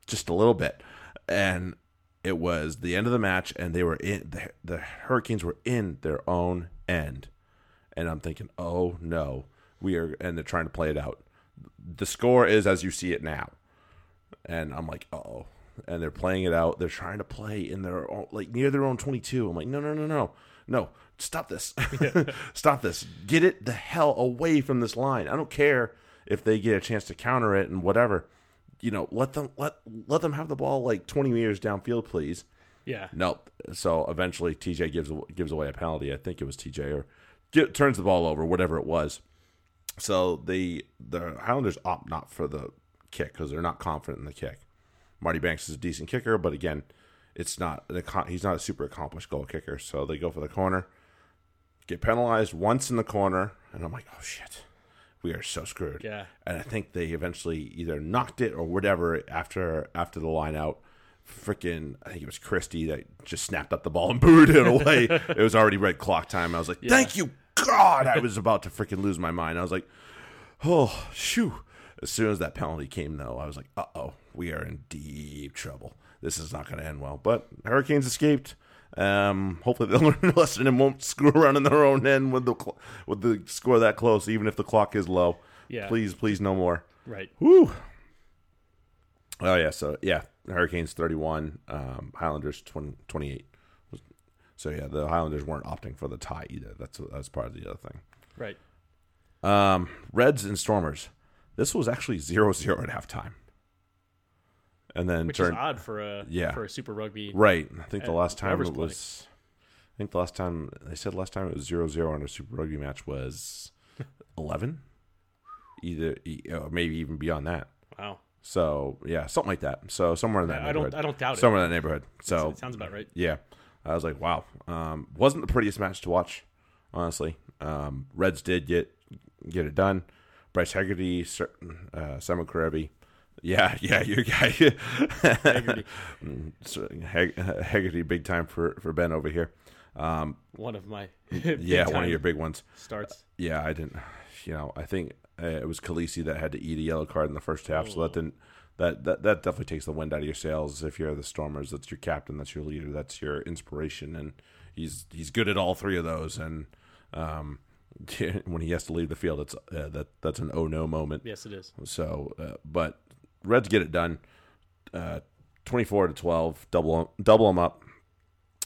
just a little bit. And it was the end of the match, and they were the Hurricanes were in their own end. And I'm thinking, oh no, and they're trying to play it out. The score is as you see it now, and I'm like, oh. And they're playing it out. They're trying to play in their own, like near their own 22. I'm like, no. Stop this. Stop this. Get it the hell away from this line. I don't care if they get a chance to counter it and whatever. You know, let them have the ball like 20 meters downfield, please. Yeah. Nope. So eventually TJ gives away a penalty. I think it was TJ turns the ball over, whatever it was. So the Highlanders opt not for the kick because they're not confident in the kick. Marty Banks is a decent kicker, but again, he's not a super accomplished goal kicker. So they go for the corner. Get penalized once in the corner, and I'm like, oh, shit. We are so screwed. Yeah. And I think they eventually either knocked it or whatever after the line out. Freaking, I think it was Christie that just snapped up the ball and booed it away. It was already red clock time. I was like, thank you, God. I was about to freaking lose my mind. I was like, oh, shoo. As soon as that penalty came, though, I was like, uh-oh, we are in deep trouble. This is not going to end well. But Hurricanes escaped. Hopefully they'll learn a lesson and won't screw around in their own end with the score that close, even if the clock is low. Yeah. Please, no more. Right. Woo. Oh yeah. So yeah, Hurricanes 31, Highlanders 28. So yeah, the Highlanders weren't opting for the tie either. That's part of the other thing. Right. Reds and Stormers. This was actually 0-0 at halftime. And then which is odd for a Super Rugby. Right. I think the last time it was 0-0 on a Super Rugby match was 11. Either or maybe even beyond that. Wow. So, yeah, something like that. So, somewhere in that neighborhood. I don't doubt it. Somewhere in that neighborhood. So it sounds about right. Yeah. I was like, wow. Wasn't the prettiest match to watch, honestly. Reds did get it done. Bryce Haggerty, Simon Karevi. Yeah, your guy. Haggerty. So, Haggerty, big time for Ben over here. One of my one of your big ones. Starts. Yeah, I didn't. You know, I think it was Khaleesi that had to eat a yellow card in the first half, so that didn't. That definitely takes the wind out of your sails. If you're the Stormers, that's your captain, that's your leader, that's your inspiration, and he's good at all three of those. And when he has to leave the field, it's that's an oh no moment. Yes, it is. So, but. Reds get it done, 24-12, double them up.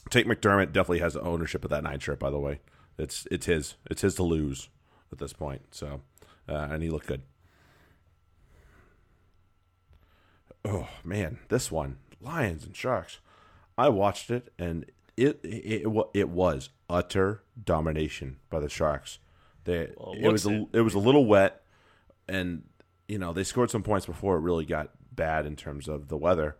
Tate McDermott definitely has the ownership of that 9 shirt, by the way. It's his to lose at this point. So, and he looked good. Oh man, this one, Lions and Sharks. I watched it, and it was utter domination by the Sharks. It was a little wet, and. You know, they scored some points before it really got bad in terms of the weather,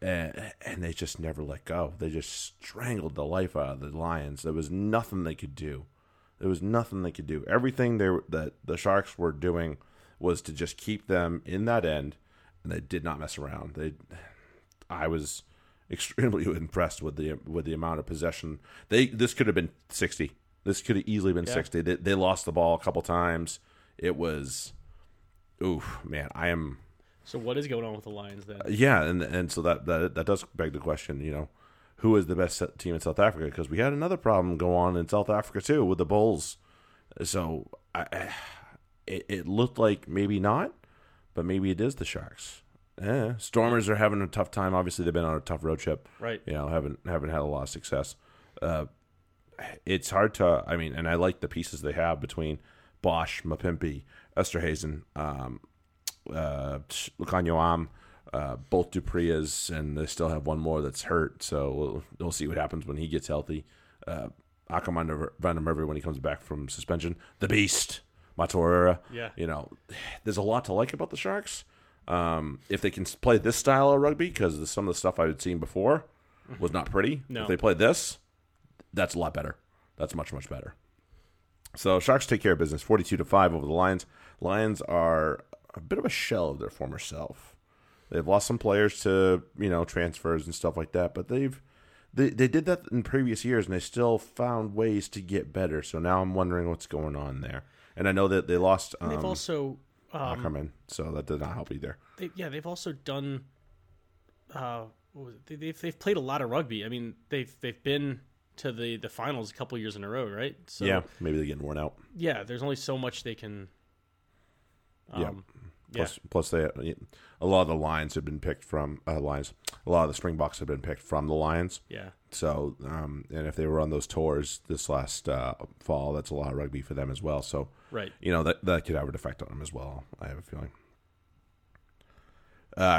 and they just never let go. They just strangled the life out of the Lions. There was nothing they could do. Everything that the Sharks were doing was to just keep them in that end, and they did not mess around. I was extremely impressed with the amount of possession. This could have been 60. This could have easily been 60. They lost the ball a couple times. It was... Oof, man, I am. So what is going on with the Lions then? Yeah, and so that does beg the question, you know, who is the best team in South Africa? Because we had another problem go on in South Africa too with the Bulls. So it looked like maybe not, but maybe it is the Sharks. Stormers are having a tough time. Obviously, they've been on a tough road trip. Right. You know, haven't had a lot of success. It's hard to. I mean, and I like the pieces they have between Bosch, Mapimpi, Esterhazen, Lukanyo Am, both Dupree is, and they still have one more that's hurt. So we'll see what happens when he gets healthy. Akamai Vandermeer, when he comes back from suspension, the beast, Matorera. Yeah, you know, there's a lot to like about the Sharks. If they can play this style of rugby, because some of the stuff I had seen before was not pretty. No. If they play this, that's a lot better. That's much, much better. So Sharks take care of business, 42-5 over the Lions. Lions are a bit of a shell of their former self. They've lost some players to, you know, transfers and stuff like that, but they did that in previous years, and they still found ways to get better. So now I'm wondering what's going on there. And I know that they lost. And they've also Ackerman, so that did not help either. They've also done. They've played a lot of rugby. I mean, they've been to the finals a couple years in a row, right? So, yeah, maybe they're getting worn out. Yeah, there's only so much they can. Plus they a lot of the Lions have been picked from Lions. A lot of the Springboks have been picked from the Lions. Yeah. So and if they were on those tours this last fall, that's a lot of rugby for them as well. So right, you know, that could have an effect on them as well, I have a feeling.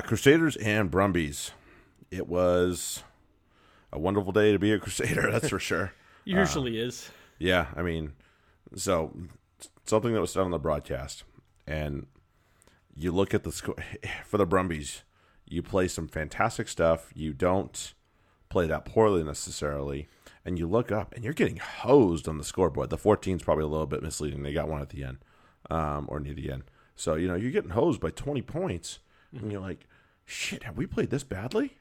Crusaders and Brumbies. It was a wonderful day to be a Crusader, that's for sure. Usually is. Yeah, I mean, so something that was said on the broadcast, and you look at the score for the Brumbies. You play some fantastic stuff. You don't play that poorly necessarily. And you look up, and you're getting hosed on the scoreboard. The 14 is probably a little bit misleading. They got one at the end or near the end. So, you know, you're getting hosed by 20 points. And you're like, shit, have we played this badly?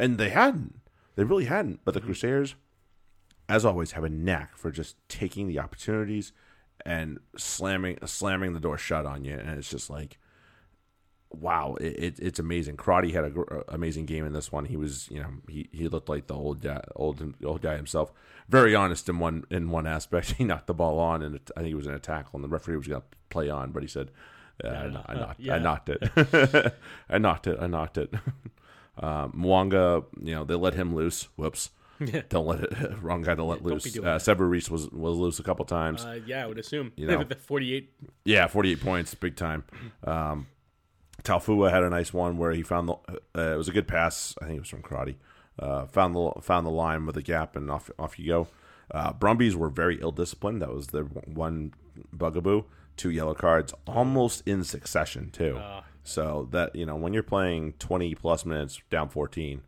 And they hadn't. They really hadn't. But the Crusaders, as always, have a knack for just taking the opportunities and slamming the door shut on you. And it's just like, wow, it's amazing. Crotty had an amazing game in this one. He was, you know, he looked like the old guy himself. Very honest in one aspect. He knocked the ball on, and I think it was in a tackle, and the referee was going to play on, but he said, I knocked it. I knocked it. Mwanga, you know, they let him loose. Whoops. Yeah. Don't let it. Wrong guy to let loose. Severis was loose a couple times. I would assume. You know, 48. Yeah, 48 points, big time. Taufua had a nice one where he found it was a good pass. I think it was from Crotty. Found the line with a gap, and off you go. Brumbies were very ill-disciplined. That was their one bugaboo. 2 yellow cards, almost in succession too. So that, you know, when you're playing 20 plus minutes down 14,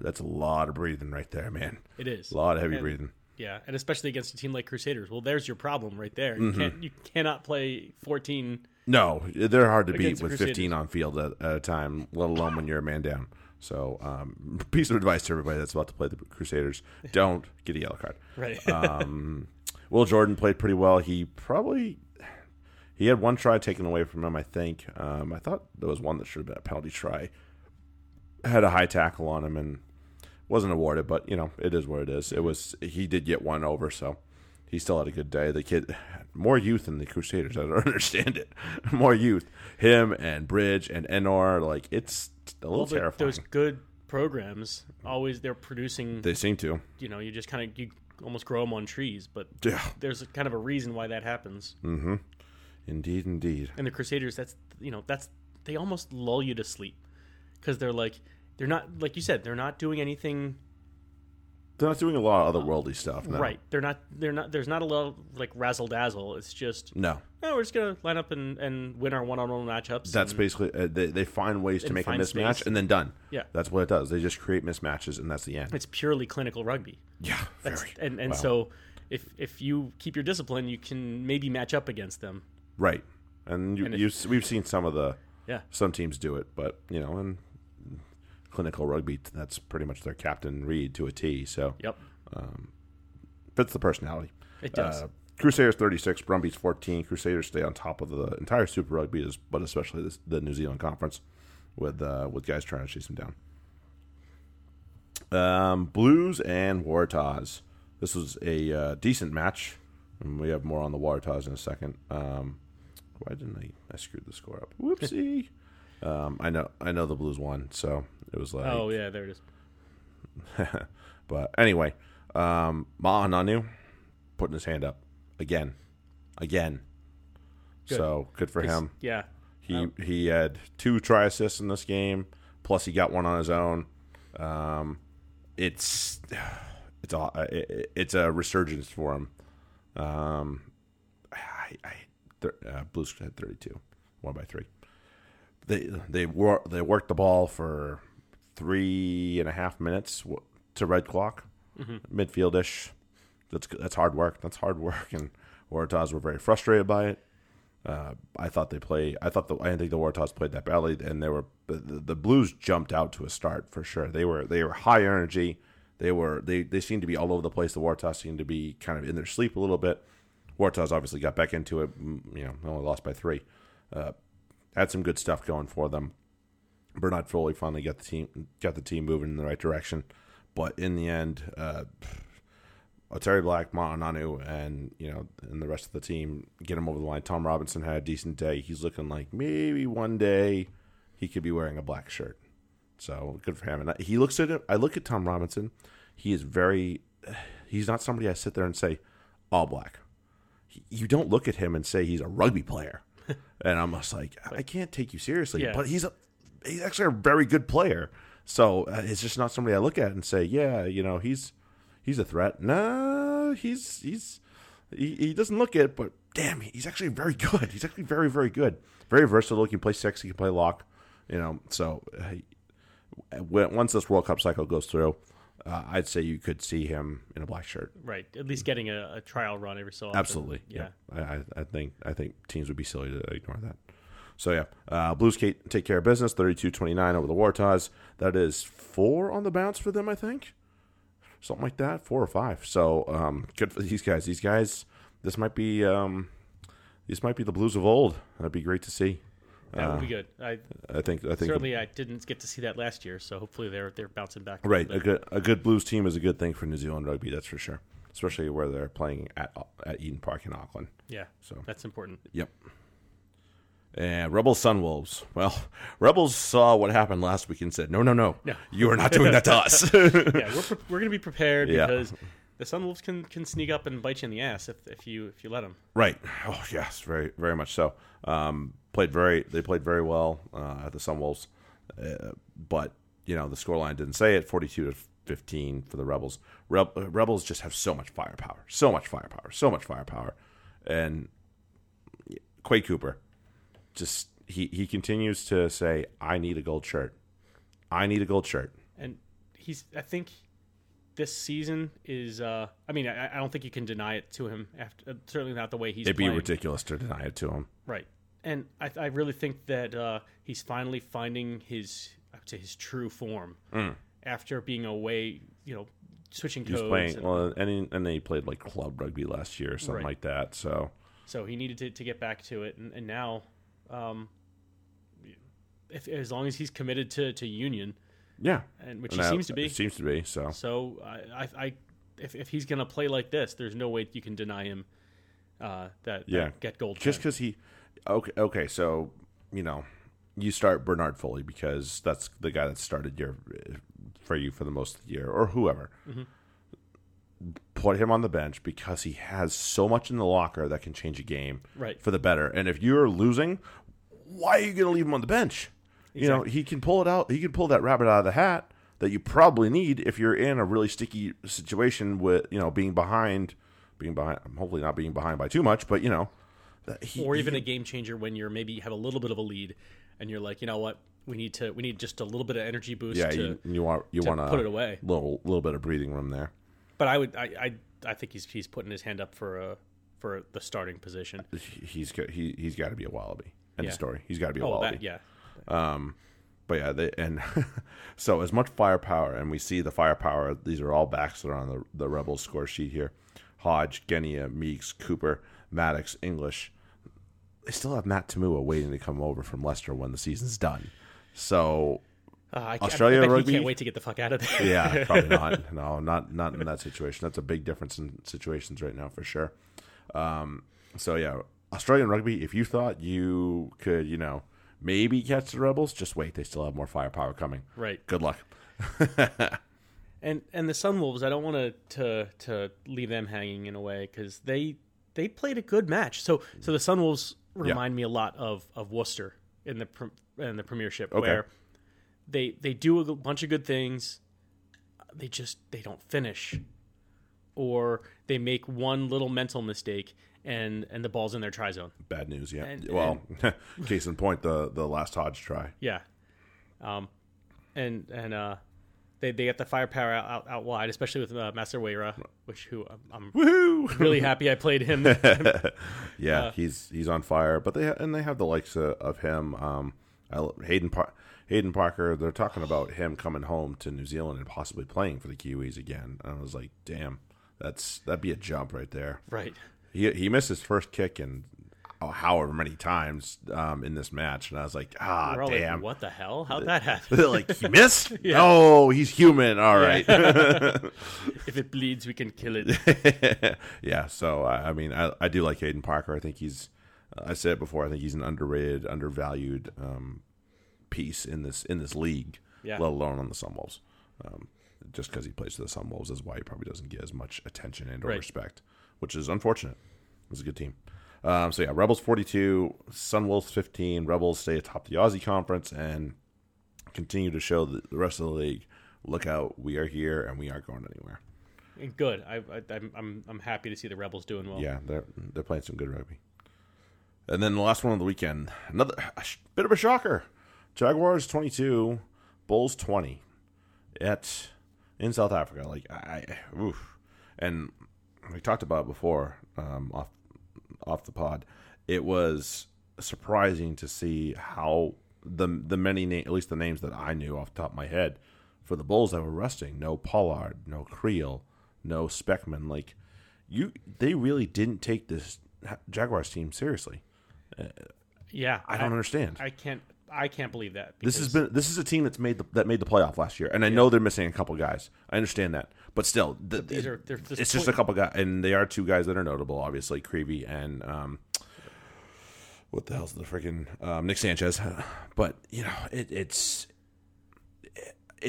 that's a lot of breathing right there, man. It is a lot of heavy breathing. Yeah, and especially against a team like Crusaders. Well, there's your problem right there. You cannot play 14. No, they're hard to beat with 15 on field at a time, let alone when you're a man down. So, piece of advice to everybody that's about to play the Crusaders: don't get a yellow card. Right. Will Jordan played pretty well. He had one try taken away from him, I think. I thought there was one that should have been a penalty try. Had a high tackle on him and wasn't awarded, but, you know, it is what it is. He did get one over, so he still had a good day. The kid, more youth than the Crusaders. I don't understand it. More youth. Him and Bridge and Enor, like, it's a little terrifying. Those good programs, always they're producing. They seem to. You know, you just kind of, you almost grow them on trees, but there's kind of a reason why that happens. Mm-hmm. Indeed, indeed. And the Crusaders, they almost lull you to sleep because they're like, they're not, like you said, they're not doing anything. They're not doing a lot of otherworldly stuff, no. Right. They're not. There's not a lot of, like, razzle-dazzle. It's just, no, we're just going to line up and win our one-on-one matchups. That's basically, they find ways to make a mismatch space. And then done. Yeah. That's what it does. They just create mismatches, and that's the end. It's purely clinical rugby. Yeah, very. And so if you keep your discipline, you can maybe match up against them. Right. We've seen some of the, some teams do it, but, you know, and clinical rugby, that's pretty much their captain Reed to a T. So, fits the personality. It does. Crusaders 36, Brumbies 14. Crusaders stay on top of the entire Super Rugby, but especially the New Zealand Conference, with guys trying to chase them down. Blues and Waratahs. This was a decent match, and we have more on the Waratahs in a second. Why didn't I screwed the score up? Whoopsie. I know the Blues won, so it was like, oh yeah, there it is. But anyway, Ma'ananu putting his hand up again. Good. So good for him. Yeah, He had 2 try assists in this game, plus he got one on his own. It's a resurgence for him. Blues had 32, won by 3. They worked the ball for 3.5 minutes to red clock, midfield-ish. That's hard work. And Waratahs were very frustrated by it. I didn't think the Waratahs played that badly, and the Blues jumped out to a start for sure. They were high energy. They seemed to be all over the place. The Waratahs seemed to be kind of in their sleep a little bit. Waratahs obviously got back into it. Only lost by 3. Had some good stuff going for them. Bernard Foley finally got the team moving in the right direction, but in the end, Oteri Black, Ma'ananu, and the rest of the team get him over the line. Tom Robinson had a decent day. He's looking like maybe one day he could be wearing a black shirt. So good for him. And he looks at it. I look at Tom Robinson. He is very. He's not somebody I sit there and say all black. You don't look at him and say he's a rugby player. And I'm just like, I can't take you seriously. Yeah. But he's actually a very good player. So it's just not somebody I look at and say, he's a threat. No, he doesn't look it, but damn, he's actually very good. He's actually very, very good. Very versatile. He can play six. He can play lock. So once this World Cup cycle goes through, I'd say you could see him in a black shirt. Right. At least getting a trial run every so often. Absolutely. Yeah. I think teams would be silly to ignore that. So, yeah, Blues take care of business, 32-29 over the Waratahs. That is 4 on the bounce for them, I think. Something like that, 4 or 5. So good for these guys. This might be the Blues of old. That'd be great to see. That would be good. I think certainly I didn't get to see that last year. So hopefully they're bouncing back. Right, a good Blues team is a good thing for New Zealand rugby. That's for sure. Especially where they're playing at Eden Park in Auckland. Yeah, so that's important. Yep. And Rebels Sunwolves. Well, Rebels saw what happened last week and said, no, you are not doing that to us. Yeah, we're going to be prepared because the Sunwolves can sneak up and bite you in the ass if you let them. Right. Oh, yes, very very much so. They played very well at the Sunwolves, but the scoreline didn't say it. 42-15 for the Rebels. Rebels just have so much firepower, and Quade Cooper. Just he continues to say, I need a gold shirt. And I think this season is I don't think you can deny it to him after, certainly not the way he's playing. It'd be ridiculous to deny it to him. Right. And I really think that he's finally finding his true form after being away, switching codes. And then he played like club rugby last year or something like that. So he needed to get back to it and now as long as he's committed to Union, which he seems to be. So I if he's gonna play like this, there's no way you can deny him that get gold. Just because he, okay. So you start Bernard Foley because that's the guy that started for the most of the year or whoever. Mm-hmm. Put him on the bench because he has so much in the locker that can change a game for the better. And if you're losing, why are you going to leave him on the bench? Exactly. He can pull it out. He can pull that rabbit out of the hat that you probably need if you're in a really sticky situation with, being behind, hopefully not being behind by too much, but or even a game changer when you're maybe have a little bit of a lead and you're like, you know what? We need just a little bit of energy boost. Yeah, you want to put it away. Little bit of breathing room there. But I think he's putting his hand up for the starting position. He's got to be a Wallaby. End of story. He's got to be a Wallaby. So as much firepower, and we see the firepower. These are all backs that are on the Rebels score sheet here: Hodge, Genia, Meeks, Cooper, Maddox, English. They still have Matt Tamua waiting to come over from Leicester when the season's done. So. Australia rugby. Can't wait to get the fuck out of there. Yeah, probably not. No, not in that situation. That's a big difference in situations right now for sure. Australian rugby. If you thought you could, maybe catch the Rebels, just wait. They still have more firepower coming. Right. Good luck. and the Sunwolves. I don't want to leave them hanging in a way because they played a good match. So the Sunwolves remind me a lot of Worcester. in the Premiership, okay, where they do a bunch of good things, they don't finish, or they make one little mental mistake and the ball's in their try zone. Bad news, yeah. Case in point, the last Hodge try. Yeah, They got the firepower out wide, especially with Master Weir, who I'm really happy I played him. Yeah, he's on fire. But they have the likes of him. Hayden Parker. They're talking about him coming home to New Zealand and possibly playing for the Kiwis again. And I was like, damn, that'd be a jump right there. Right. He missed his first kick in however many times in this match, and I was like, damn, like, what the hell? How'd that happen? Like, he missed? Yeah. Oh, he's human. All right. If it bleeds, we can kill it. Yeah. So I mean, I do like Hayden Parker. I think I said it before, I think he's an underrated, undervalued piece in this league, yeah, let alone on the Sunwolves. Just because he plays for the Sunwolves is why he probably doesn't get as much attention and or respect, which is unfortunate. It was a good team. So yeah, Rebels 42, Sunwolves 15. Rebels stay atop the Aussie Conference and continue to show the rest of the league, look out, we are here and we aren't going anywhere. Good. I'm happy to see the Rebels doing well. Yeah, they're playing some good rugby. And then the last one of the weekend, another bit of a shocker. Jaguars 22, Bulls 20 in South Africa. Like and we talked about it before off the pod, it was surprising to see how the many at least the names that I knew off the top of my head for the Bulls that were resting. No Pollard, no Creel, no Speckman. Like, they really didn't take this Jaguars team seriously. Yeah, I don't understand. I can't believe that. This is a team that made the playoff last year, and I know they're missing a couple guys. I understand that, but still, it's just a couple guys, and they are two guys that are notable, obviously, Creevy and what the hell's the freaking Nick Sanchez. But you know, it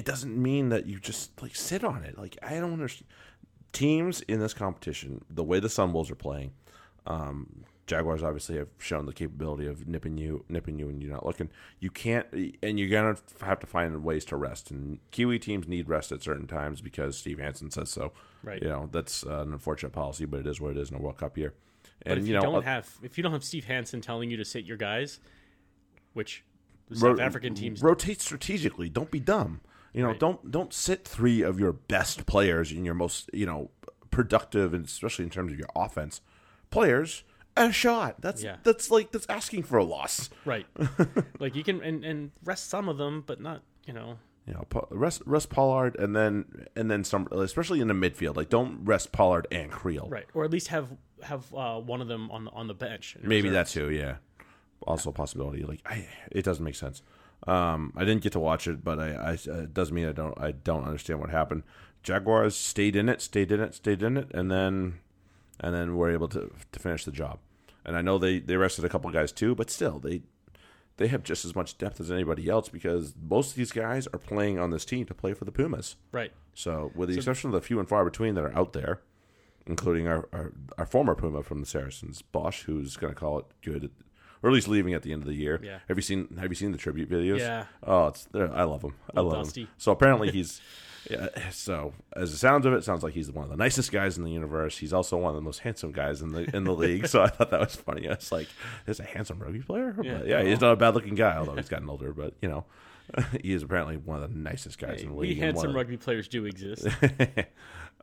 doesn't mean that you just like sit on it. Like, I don't understand teams in this competition. The way the Sunwolves are playing, Jaguars obviously have shown the capability of nipping you when you're not looking. You can't, and you're going to have to find ways to rest. And Kiwi teams need rest at certain times because Steve Hansen says so. Right. You know, that's an unfortunate policy, but it is what it is in a World Cup year. And but if you don't have Steve Hansen telling you to sit your guys, which the South African teams rotate strategically. Don't be dumb. You know, don't sit three of your best players and your most, you know, productive, and especially in terms of your offense players, a shot. That's asking for a loss, right? Like, you can and rest some of them, but not rest Pollard and then some, especially in the midfield. Like, don't rest Pollard and Creel, right? Or at least have one of them on the bench. Maybe reserves. That too, yeah. Also a possibility. Like, it doesn't make sense. I didn't get to watch it, but it doesn't mean I don't understand what happened. Jaguars stayed in it, and then we're able to finish the job. And I know they rested a couple guys too, but still, they have just as much depth as anybody else because most of these guys are playing on this team to play for the Pumas. Right. So with the exception of the few and far between that are out there, including our former Puma from the Saracens, Bosch, who's going to call it good, or at least leaving at the end of the year. Yeah. Have you seen the tribute videos? Yeah. Oh, I love him. I love Dusty. Him. So apparently he's... Yeah, so as the sounds of it, sounds like he's one of the nicest guys in the universe. He's also one of the most handsome guys in the league. So I thought that was funny. I was like, "There's a handsome rugby player." Yeah, he's not a bad looking guy, although he's gotten older. But you know, he is apparently one of the nicest guys in the league. Handsome rugby players do exist.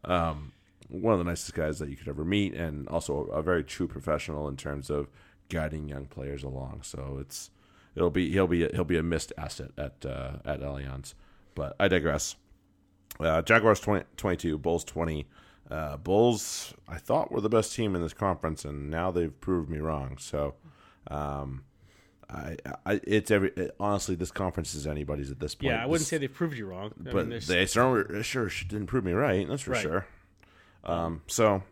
One of the nicest guys that you could ever meet, and also a very true professional in terms of guiding young players along. So he'll be a missed asset at Allianz. But I digress. Jaguars 22, Bulls 20. Bulls, I thought, were the best team in this conference, and now they've proved me wrong. So, honestly, this conference is anybody's at this point. Yeah, I wouldn't say they've proved you wrong, but they certainly sure didn't prove me right. That's for sure. So,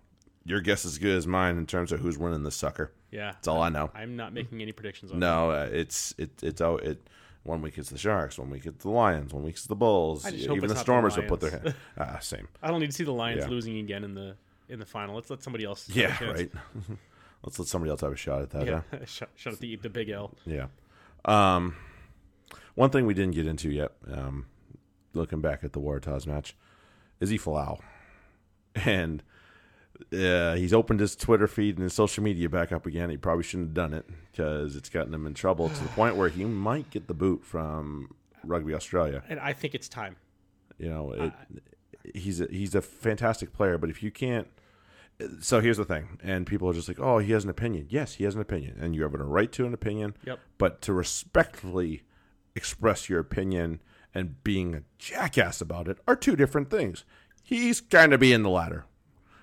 your guess is as good as mine in terms of who's winning this sucker. Yeah, that's all I know. I'm not making any predictions on that. No, it's. One week it's the Sharks, one week it's the Lions, one week it's the Bulls. Even the Stormers will put their hand. Same. I don't need to see the Lions losing again in the final. Let's let somebody else. Yeah, right. Let's let somebody else have a shot at that. Yeah, shot at the big L. Yeah. One thing we didn't get into yet, looking back at the Waratahs match, Izzy Folau. And he's opened his Twitter feed and his social media back up again. He probably shouldn't have done it because it's gotten him in trouble to the point where he might get the boot from Rugby Australia. And I think it's time. You know, he's a fantastic player, but if you can't... So here's the thing, and people are just like, oh, he has an opinion. Yes, he has an opinion, and you have a right to an opinion, yep. But to respectfully express your opinion and being a jackass about it are two different things. He's kind of being the latter.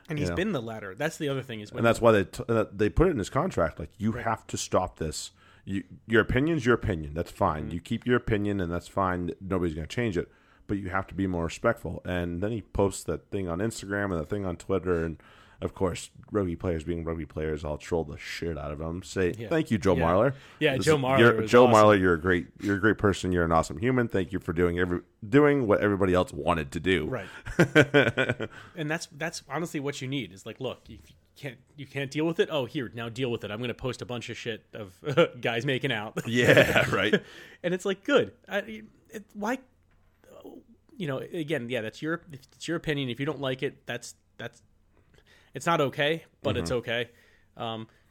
And he's been the latter. That's the other thing. And that's why they put it in his contract, like, you right. have to stop this. Your opinion's your opinion. That's fine. Mm-hmm. You keep your opinion, and that's fine. Nobody's going to change it, but you have to be more respectful. And then he posts that thing on Instagram and that thing on Twitter, and of course, rugby players being rugby players, I'll troll the shit out of him. Say, thank you, Joe Marler. Yeah, Joe Marler. Joe Marler, you're a great person. You're an awesome human. Thank you for doing what everybody else wanted to do. Right. And that's honestly what you need. Is like, look, if you can't deal with it. Oh, here, now deal with it. I'm going to post a bunch of shit of guys making out. Yeah, right. And it's like, good. Why? You know, again, yeah, it's your opinion. If you don't like it, that's. It's not okay, but it's okay.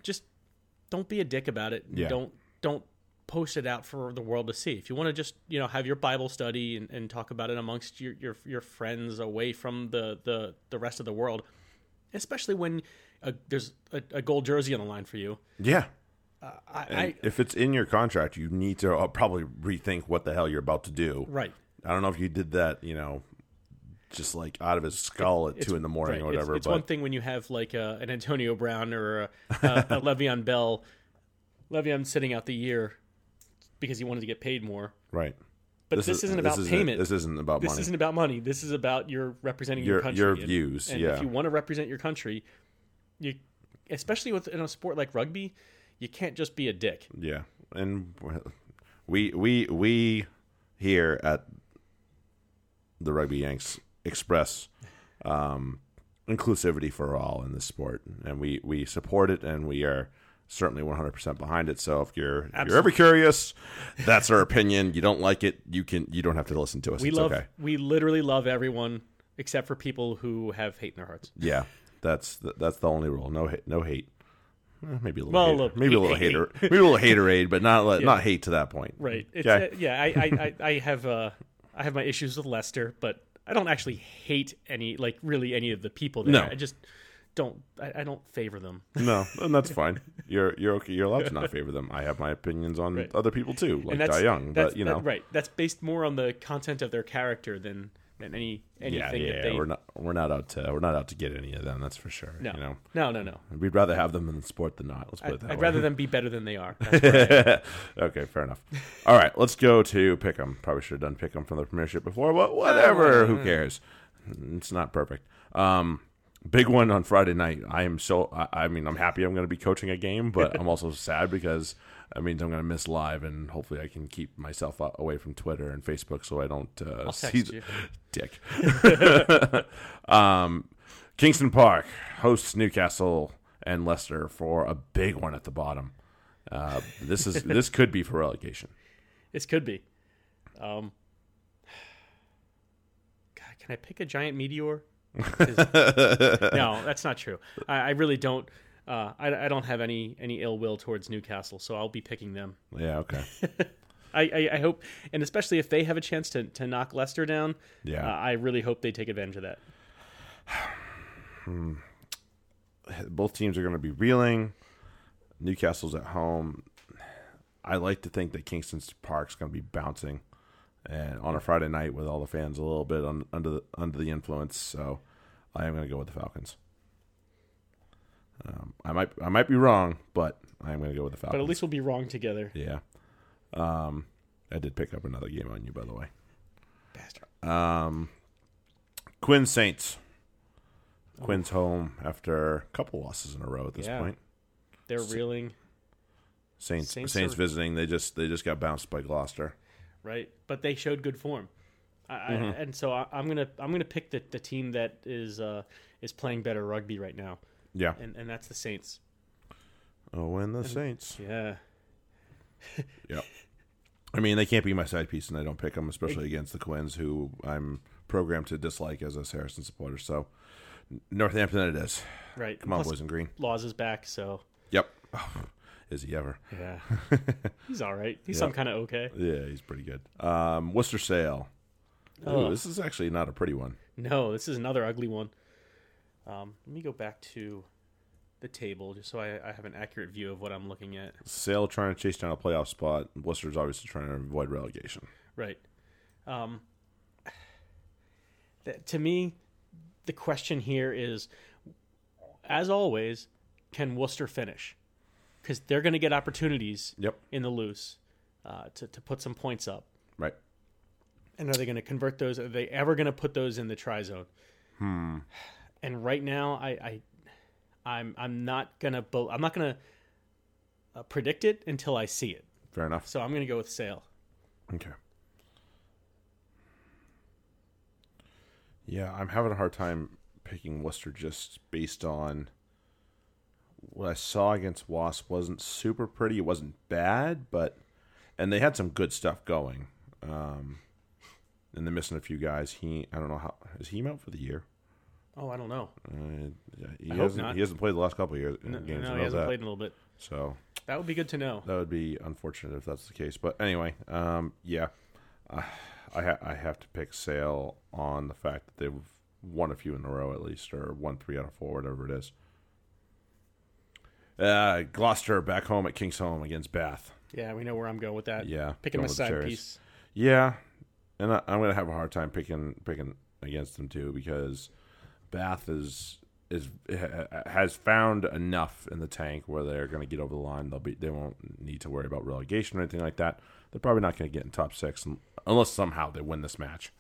Just don't be a dick about it. Yeah. Don't post it out for the world to see. If you want to just, have your Bible study and talk about it amongst your friends away from the rest of the world, especially when there's a gold jersey on the line for you. Yeah. If it's in your contract, you need to probably rethink what the hell you're about to do. Right. I don't know if you did that, just like out of his skull at 2 a.m. right. or whatever. It's one thing when you have like an Antonio Brown or a Le'Veon Bell. Le'Veon sitting out the year because he wanted to get paid more. Right. But this isn't about payment. This isn't about money. This is about your representing your country. Your views, and if you want to represent your country, especially in a sport like rugby, you can't just be a dick. Yeah. And we here at the Rugby Yanks express inclusivity for all in this sport, and we support it, and we are certainly 100% behind it. So if you're ever curious, that's our opinion. You don't like it, you don't have to listen to us. We literally love everyone except for people who have hate in their hearts. Yeah, that's the only rule. No hate. Maybe a little haterade, but not hate to that point. Right. I have my issues with Leicester, but I don't actually hate any of the people there. No. I just don't. I don't favor them. No, and that's fine. You're okay. You're allowed to not favor them. I have my opinions on other people too, like Dai Young. But right. That's based more on the content of their character than anything. Yeah. We're not out to get any of them. That's for sure. No. No. We'd rather have them in the sport than not. Let's put it that way. I'd rather them be better than they are. That's okay, fair enough. All right, let's go to Pick'em. Probably should have done Pick'em from the Premiership before, but whatever. Who cares? It's not perfect. Big one on Friday night. I am I'm happy I'm going to be coaching a game, but I'm also sad because that means I'm going to miss live, and hopefully I can keep myself away from Twitter and Facebook so I don't see you. Dick. Kingston Park hosts Newcastle and Leicester for a big one at the bottom. This could be for relegation. This could be. God, can I pick a giant meteor? No, that's not true. I really don't. I don't have any ill will towards Newcastle, so I'll be picking them. Yeah, okay. I hope, and especially if they have a chance to knock Leicester down, I really hope they take advantage of that. Both teams are going to be reeling. Newcastle's at home. I like to think that Kingston Park's going to be bouncing, and on a Friday night with all the fans a little bit under the influence, so I am going to go with the Falcons. I might be wrong, but I'm going to go with the Falcons. But at least we'll be wrong together. Yeah. I did pick up another game on you, by the way. Bastard. Quinn Saints. Quinn's home after a couple losses in a row at this point. They're reeling. Saints visiting. They just got bounced by Gloucester. Right, but they showed good form. I'm gonna pick the team that is playing better rugby right now. Yeah, and that's the Saints. Oh, and the Saints. Yeah. Yep. I mean, they can't be my side piece, and I don't pick them, especially against the Quins, who I'm programmed to dislike as a Saracens supporter. So, Northampton it is. Right. Come on, boys in green. Laws is back, so. Yep. Oh, is he ever. Yeah. He's all right. He's some kind of okay. Yeah, he's pretty good. Worcester Sale. Oh, ooh, this is actually not a pretty one. No, this is another ugly one. Let me go back to the table just so I have an accurate view of what I'm looking at. Sale trying to chase down a playoff spot. Worcester's obviously trying to avoid relegation. Right. To me, the question here is, as always, can Worcester finish? Because they're going to get opportunities in the loose to put some points up. Right. And are they going to convert those? Are they ever going to put those in the try zone? And right now, I'm not gonna predict it until I see it. Fair enough. So I'm gonna go with Sale. Okay. Yeah, I'm having a hard time picking Worcester just based on what I saw against Wasp. Wasn't super pretty. It wasn't bad, and they had some good stuff going. And they're missing a few guys. I don't know how is he out for the year. Oh, I don't know. He hasn't played the last couple of years. No, he hasn't played in a little bit. So that would be good to know. That would be unfortunate if that's the case. But anyway, I have to pick Sale on the fact that they've won a few in a row at least, or won 3 out of 4, whatever it is. Gloucester back home at King's Home against Bath. Yeah, we know where I'm going with that. Yeah, picking my side piece. Yeah, and I'm going to have a hard time picking against them too because Bath has found enough in the tank where they're going to get over the line. They won't need to worry about relegation or anything like that. They're probably not going to get in top 6 unless somehow they win this match.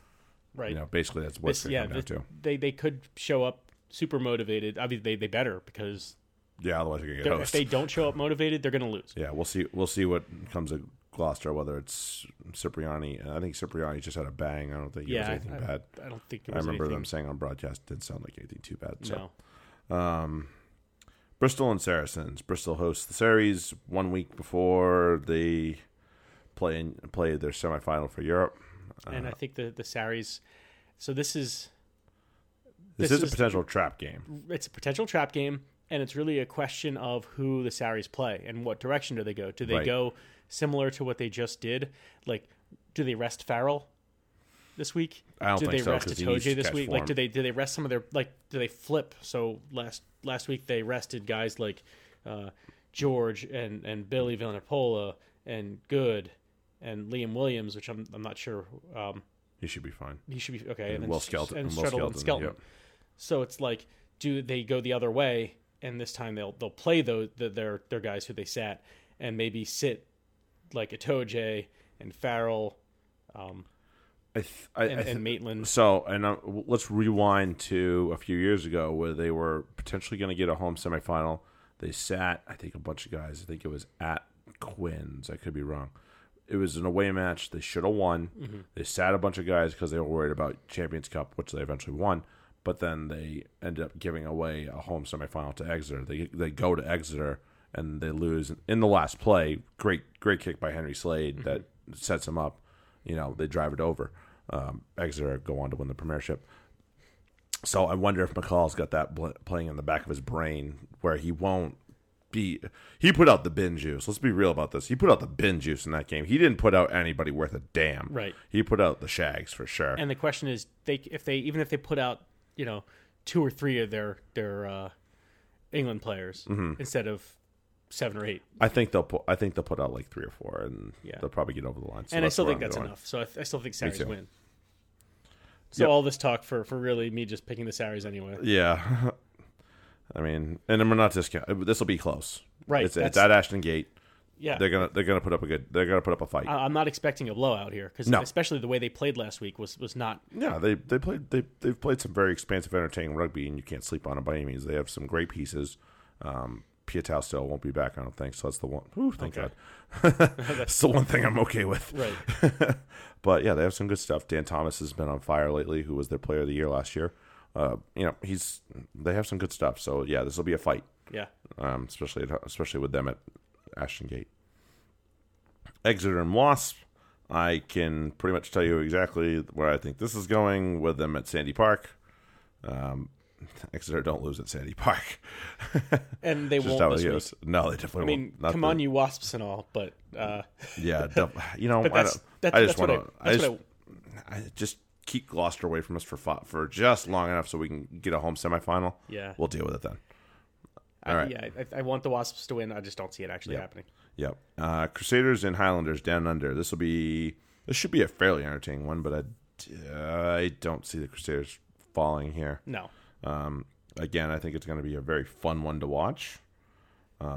Right. You know, basically that's what they come down to. They could show up super motivated. I mean, they better because otherwise they're going to get hosed. If they don't show up motivated, they're going to lose. Yeah, we'll see what comes of Gloucester, whether it's Cipriani. I think Cipriani just had a bang. I don't think it was anything bad. I don't think it was anything. I remember them saying on broadcast it didn't sound like anything too bad. So. No. Bristol and Saracens. Bristol hosts the series 1 week before they play their semifinal for Europe. And I think the series. So this is a potential trap game. It's a potential trap game, and it's really a question of who the series play and what direction do they go. Do they go similar to what they just did? Like, do they rest Farrell this week? I don't think so. Do they rest Itoje this week? Like, do they rest some of their, like, do they flip? So last week they rested guys like George and Billy Villanipola and Good and Liam Williams, which I'm not sure. He should be fine. He should be okay. And Will Skelton and Skelton. Yep. So it's like, do they go the other way? And this time they'll play their guys who they sat and maybe sit. Like Itoje and Farrell, and Maitland. So, let's rewind to a few years ago where they were potentially going to get a home semifinal. They sat, I think, a bunch of guys. I think it was at Quins. I could be wrong. It was an away match. They should have won. Mm-hmm. They sat a bunch of guys because they were worried about Champions Cup, which they eventually won. But then they ended up giving away a home semifinal to Exeter. They go to Exeter. And they lose in the last play. Great kick by Henry Slade that sets him up. You know, they drive it over. Exeter go on to win the Premiership. So I wonder if McCall's got that playing in the back of his brain where he won't be. He put out the bin juice. Let's be real about this. He put out the bin juice in that game. He didn't put out anybody worth a damn. Right. He put out the shags for sure. And the question is, if they put out, you know, 2 or 3 of their England players instead of 7 or 8. I think they'll put out like 3 or 4, and they'll probably get over the line. So and I still think that's enough. So I still think Sarries win. So all this talk for really me just picking the Sarries anyway. Yeah, I mean, and we're not discounting. This will be close, right? It's at Ashton Gate. Yeah, they're gonna put up a good. They're gonna put up a fight. I'm not expecting a blowout here because especially the way they played last week was not. Yeah, they've played some very expansive, entertaining rugby, and you can't sleep on it by any means. They have some great pieces. Pietau still won't be back, I don't think. So that's the one. Ooh, thank God. That's the one thing I'm okay with. Right. But yeah, they have some good stuff. Dan Thomas has been on fire lately, who was their player of the year last year. You know, they have some good stuff. So yeah, this will be a fight. Yeah. Especially with them at Ashton Gate. Exeter and Wasp. I can pretty much tell you exactly where I think this is going with them at Sandy Park. Exeter don't lose at Sandy Park. And they won't this week. No, they definitely won't. I mean, won't. Come on, you Wasps and all, but... yeah, you know, I just keep Gloucester away from us for just long enough so we can get a home semifinal. Yeah. We'll deal with it then. All right. Yeah, I want the Wasps to win. I just don't see it actually happening. Yep. Crusaders and Highlanders down under. This should be a fairly entertaining one, but I don't see the Crusaders falling here. No. Again, I think it's going to be a very fun one to watch. I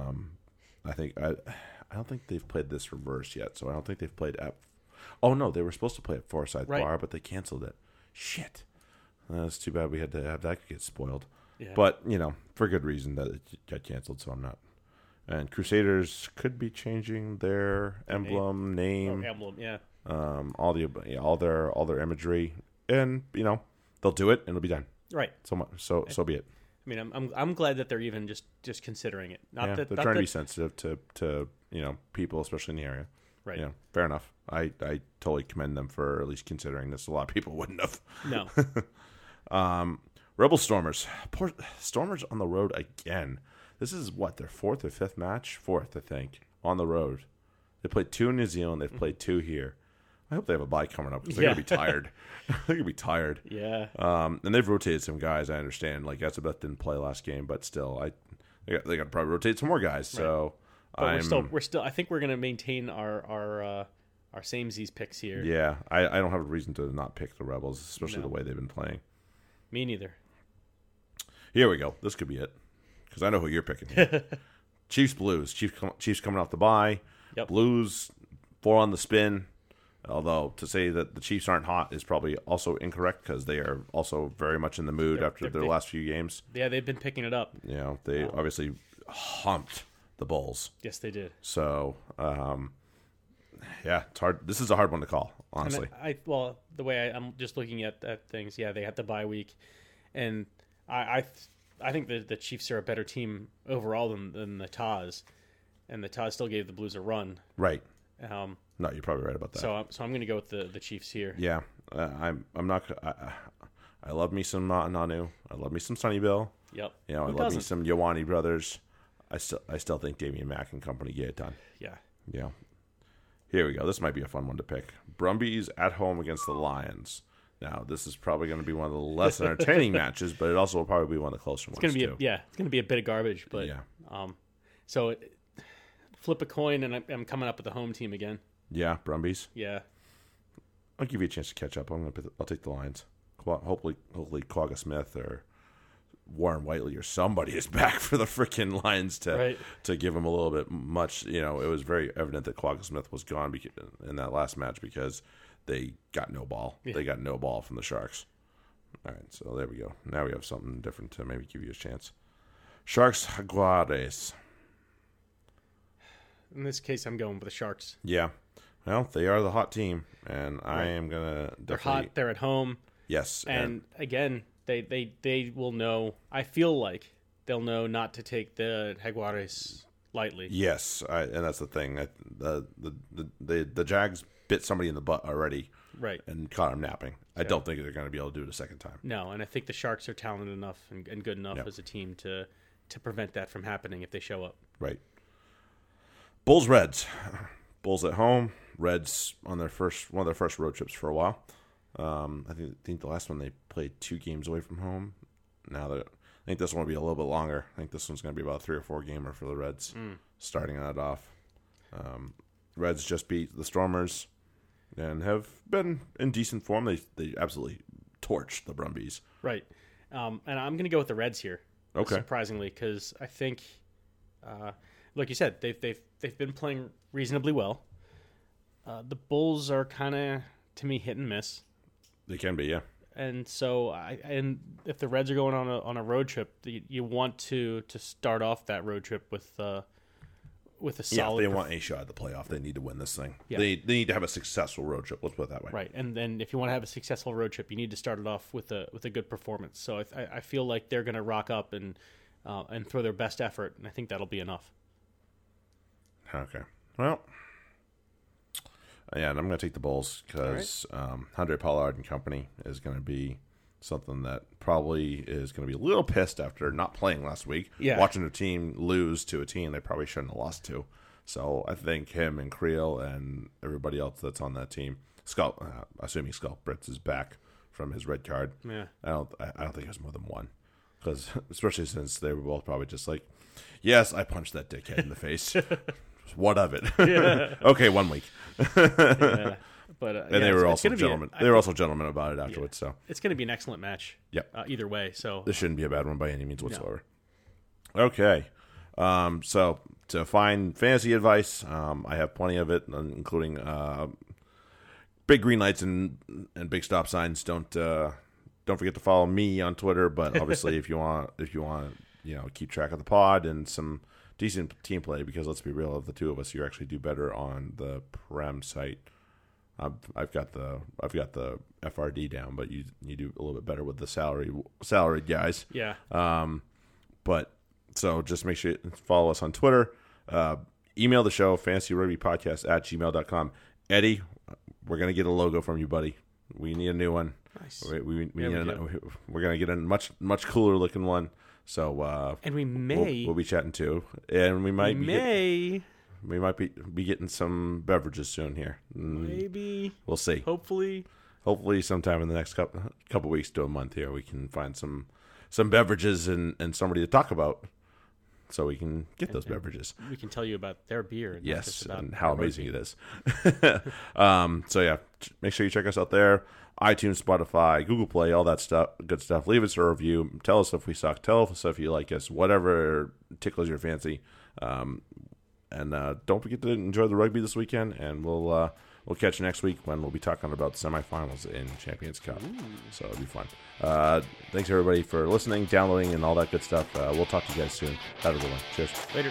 don't think they've played this reverse yet, so I don't think they've played at... Oh, no, they were supposed to play at Forsyth Bar, but they canceled it. Shit. That's too bad we had to have that get spoiled. Yeah. But, you know, for good reason that it got canceled, so I'm not... And Crusaders could be changing their emblem, name. Oh, emblem, yeah. All their imagery. And, you know, they'll do it, and it'll be done. Right. So be it. I mean, I'm glad that they're even just considering it. They're trying to be sensitive to you know, people, especially in the area. Right. Yeah. You know, fair enough. I totally commend them for at least considering this. A lot of people wouldn't have. No. Rebel Stormers. Poor Stormers on the road again. This is what, their fourth or fifth match? Fourth, I think, on the road. They played two in New Zealand. They've played two here. I hope they have a bye coming up because they're going to be tired. Yeah. And they've rotated some guys, I understand. Like, Azabeth didn't play last game, but still, they got to probably rotate some more guys. So, right. We're still. I think we're going to maintain our samesies picks here. Yeah, I don't have a reason to not pick the Rebels, especially the way they've been playing. Me neither. Here we go. This could be it because I know who you're picking here. Chiefs Blues. Chiefs coming off the bye. Yep. Blues 4 on the spin. Although to say that the Chiefs aren't hot is probably also incorrect because they are also very much in the mood after their last few games. Yeah, they've been picking it up. You know, they obviously humped the Bulls. Yes, they did. So, yeah, it's hard. This is a hard one to call, honestly. Well, the way I'm just looking at things, yeah, they had the bye week, and I think the Chiefs are a better team overall than the Taz, and the Taz still gave the Blues a run. Right. No, you're probably right about that. So I'm going to go with the Chiefs here. Yeah, I'm not. I love me some Nanu. I love me some Sunnyvale. Yep. You know, I love me some Ioane brothers. I still think Damian Mack and company get it done. Yeah. Yeah. Here we go. This might be a fun one to pick. Brumbies at home against the Lions. Now, this is probably going to be one of the less entertaining matches, but it also will probably be one of the closer ones too. Yeah, it's going to be a bit of garbage, but yeah. So flip a coin, and I'm coming up with the home team again. Yeah, Brumbies. Yeah, I'll give you a chance to catch up. I'll take the Lions. Hopefully, Quagga Smith or Warren Whiteley or somebody is back for the freaking Lions to give him a little bit much. You know, it was very evident that Quagga Smith was gone in that last match because they got no ball. Yeah. They got no ball from the Sharks. All right, so there we go. Now we have something different to maybe give you a chance. Sharks Jaguares. In this case, I'm going with the Sharks. Yeah. Well, they are the hot team, and I am gonna. They're hot. They're at home. Yes, and again, they will know. I feel like they'll know not to take the Jaguares lightly. Yes, and that's the thing. The Jags bit somebody in the butt already, right? And caught him napping. Yeah. I don't think they're going to be able to do it a second time. No, and I think the Sharks are talented enough and good enough as a team to prevent that from happening if they show up. Right. Bulls Reds. Bulls at home, Reds on their first road trips for a while. I think the last one they played 2 games away from home. I think this one will be a little bit longer. I think this one's going to be about a 3 or 4 gamer for the Reds, starting that off. Reds just beat the Stormers and have been in decent form. They absolutely torched the Brumbies. Right, and I'm going to go with the Reds here. Okay, surprisingly, because I think. Like you said, they've been playing reasonably well. The Bulls are kind of, to me, hit and miss. They can be, yeah. And so, if the Reds are going on a road trip, you want to start off that road trip with a solid. Yeah, if they want a shot at the playoff, they need to win this thing. Yeah. They need to have a successful road trip. Let's put it that way. Right, and then if you want to have a successful road trip, you need to start it off with a good performance. So I feel like they're going to rock up and throw their best effort, and I think that'll be enough. Okay. Well, Yeah, and I'm going to take the Bulls because Andre Pollard and company is going to be something that probably is going to be a little pissed after not playing last week. Yeah. Watching their team lose to a team they probably shouldn't have lost to. So I think him and Creel and everybody else that's on that team, assuming Sculpritz is back from his red card. Yeah. I don't think it was more than one. Because especially since they were both probably just like, yes, I punched that dickhead in the face. What of it? Yeah. Okay, 1 week. Yeah. But and they were also gentlemen. They were also gentlemen about it afterwards. Yeah. So it's going to be an excellent match. Yep. Either way. So this shouldn't be a bad one by any means whatsoever. No. Okay. So to find fantasy advice, I have plenty of it, including big green lights and big stop signs. Don't forget to follow me on Twitter. But obviously, if you want, keep track of the pod and some decent team play, because let's be real, of the two of us, you actually do better on the Prem site. I've got the FRD down, but you do a little bit better with the salaried guys. Yeah. But so just make sure you follow us on Twitter. Email the show, fantasyrugbypodcast@gmail.com. Eddie, we're gonna get a logo from you, buddy. We need a new one. Nice. We're gonna get a much cooler looking one. So and we may we'll be chatting too, and we might be getting some beverages soon here. Maybe we'll see. Hopefully, sometime in the next couple weeks to a month here, we can find some beverages and somebody to talk about, so we can get those beverages. We can tell you about their beer. And yes, and how amazing it is. So yeah, make sure you check us out there. iTunes, Spotify, Google Play, all that stuff, good stuff. Leave us a review. Tell us if we suck. Tell us if you like us. Whatever tickles your fancy. And don't forget to enjoy the rugby this weekend. And we'll catch you next week when we'll be talking about semifinals in Champions Cup. Ooh. So it'll be fun. Thanks everybody for listening, downloading, and all that good stuff. We'll talk to you guys soon. Have a good one. Cheers. Later.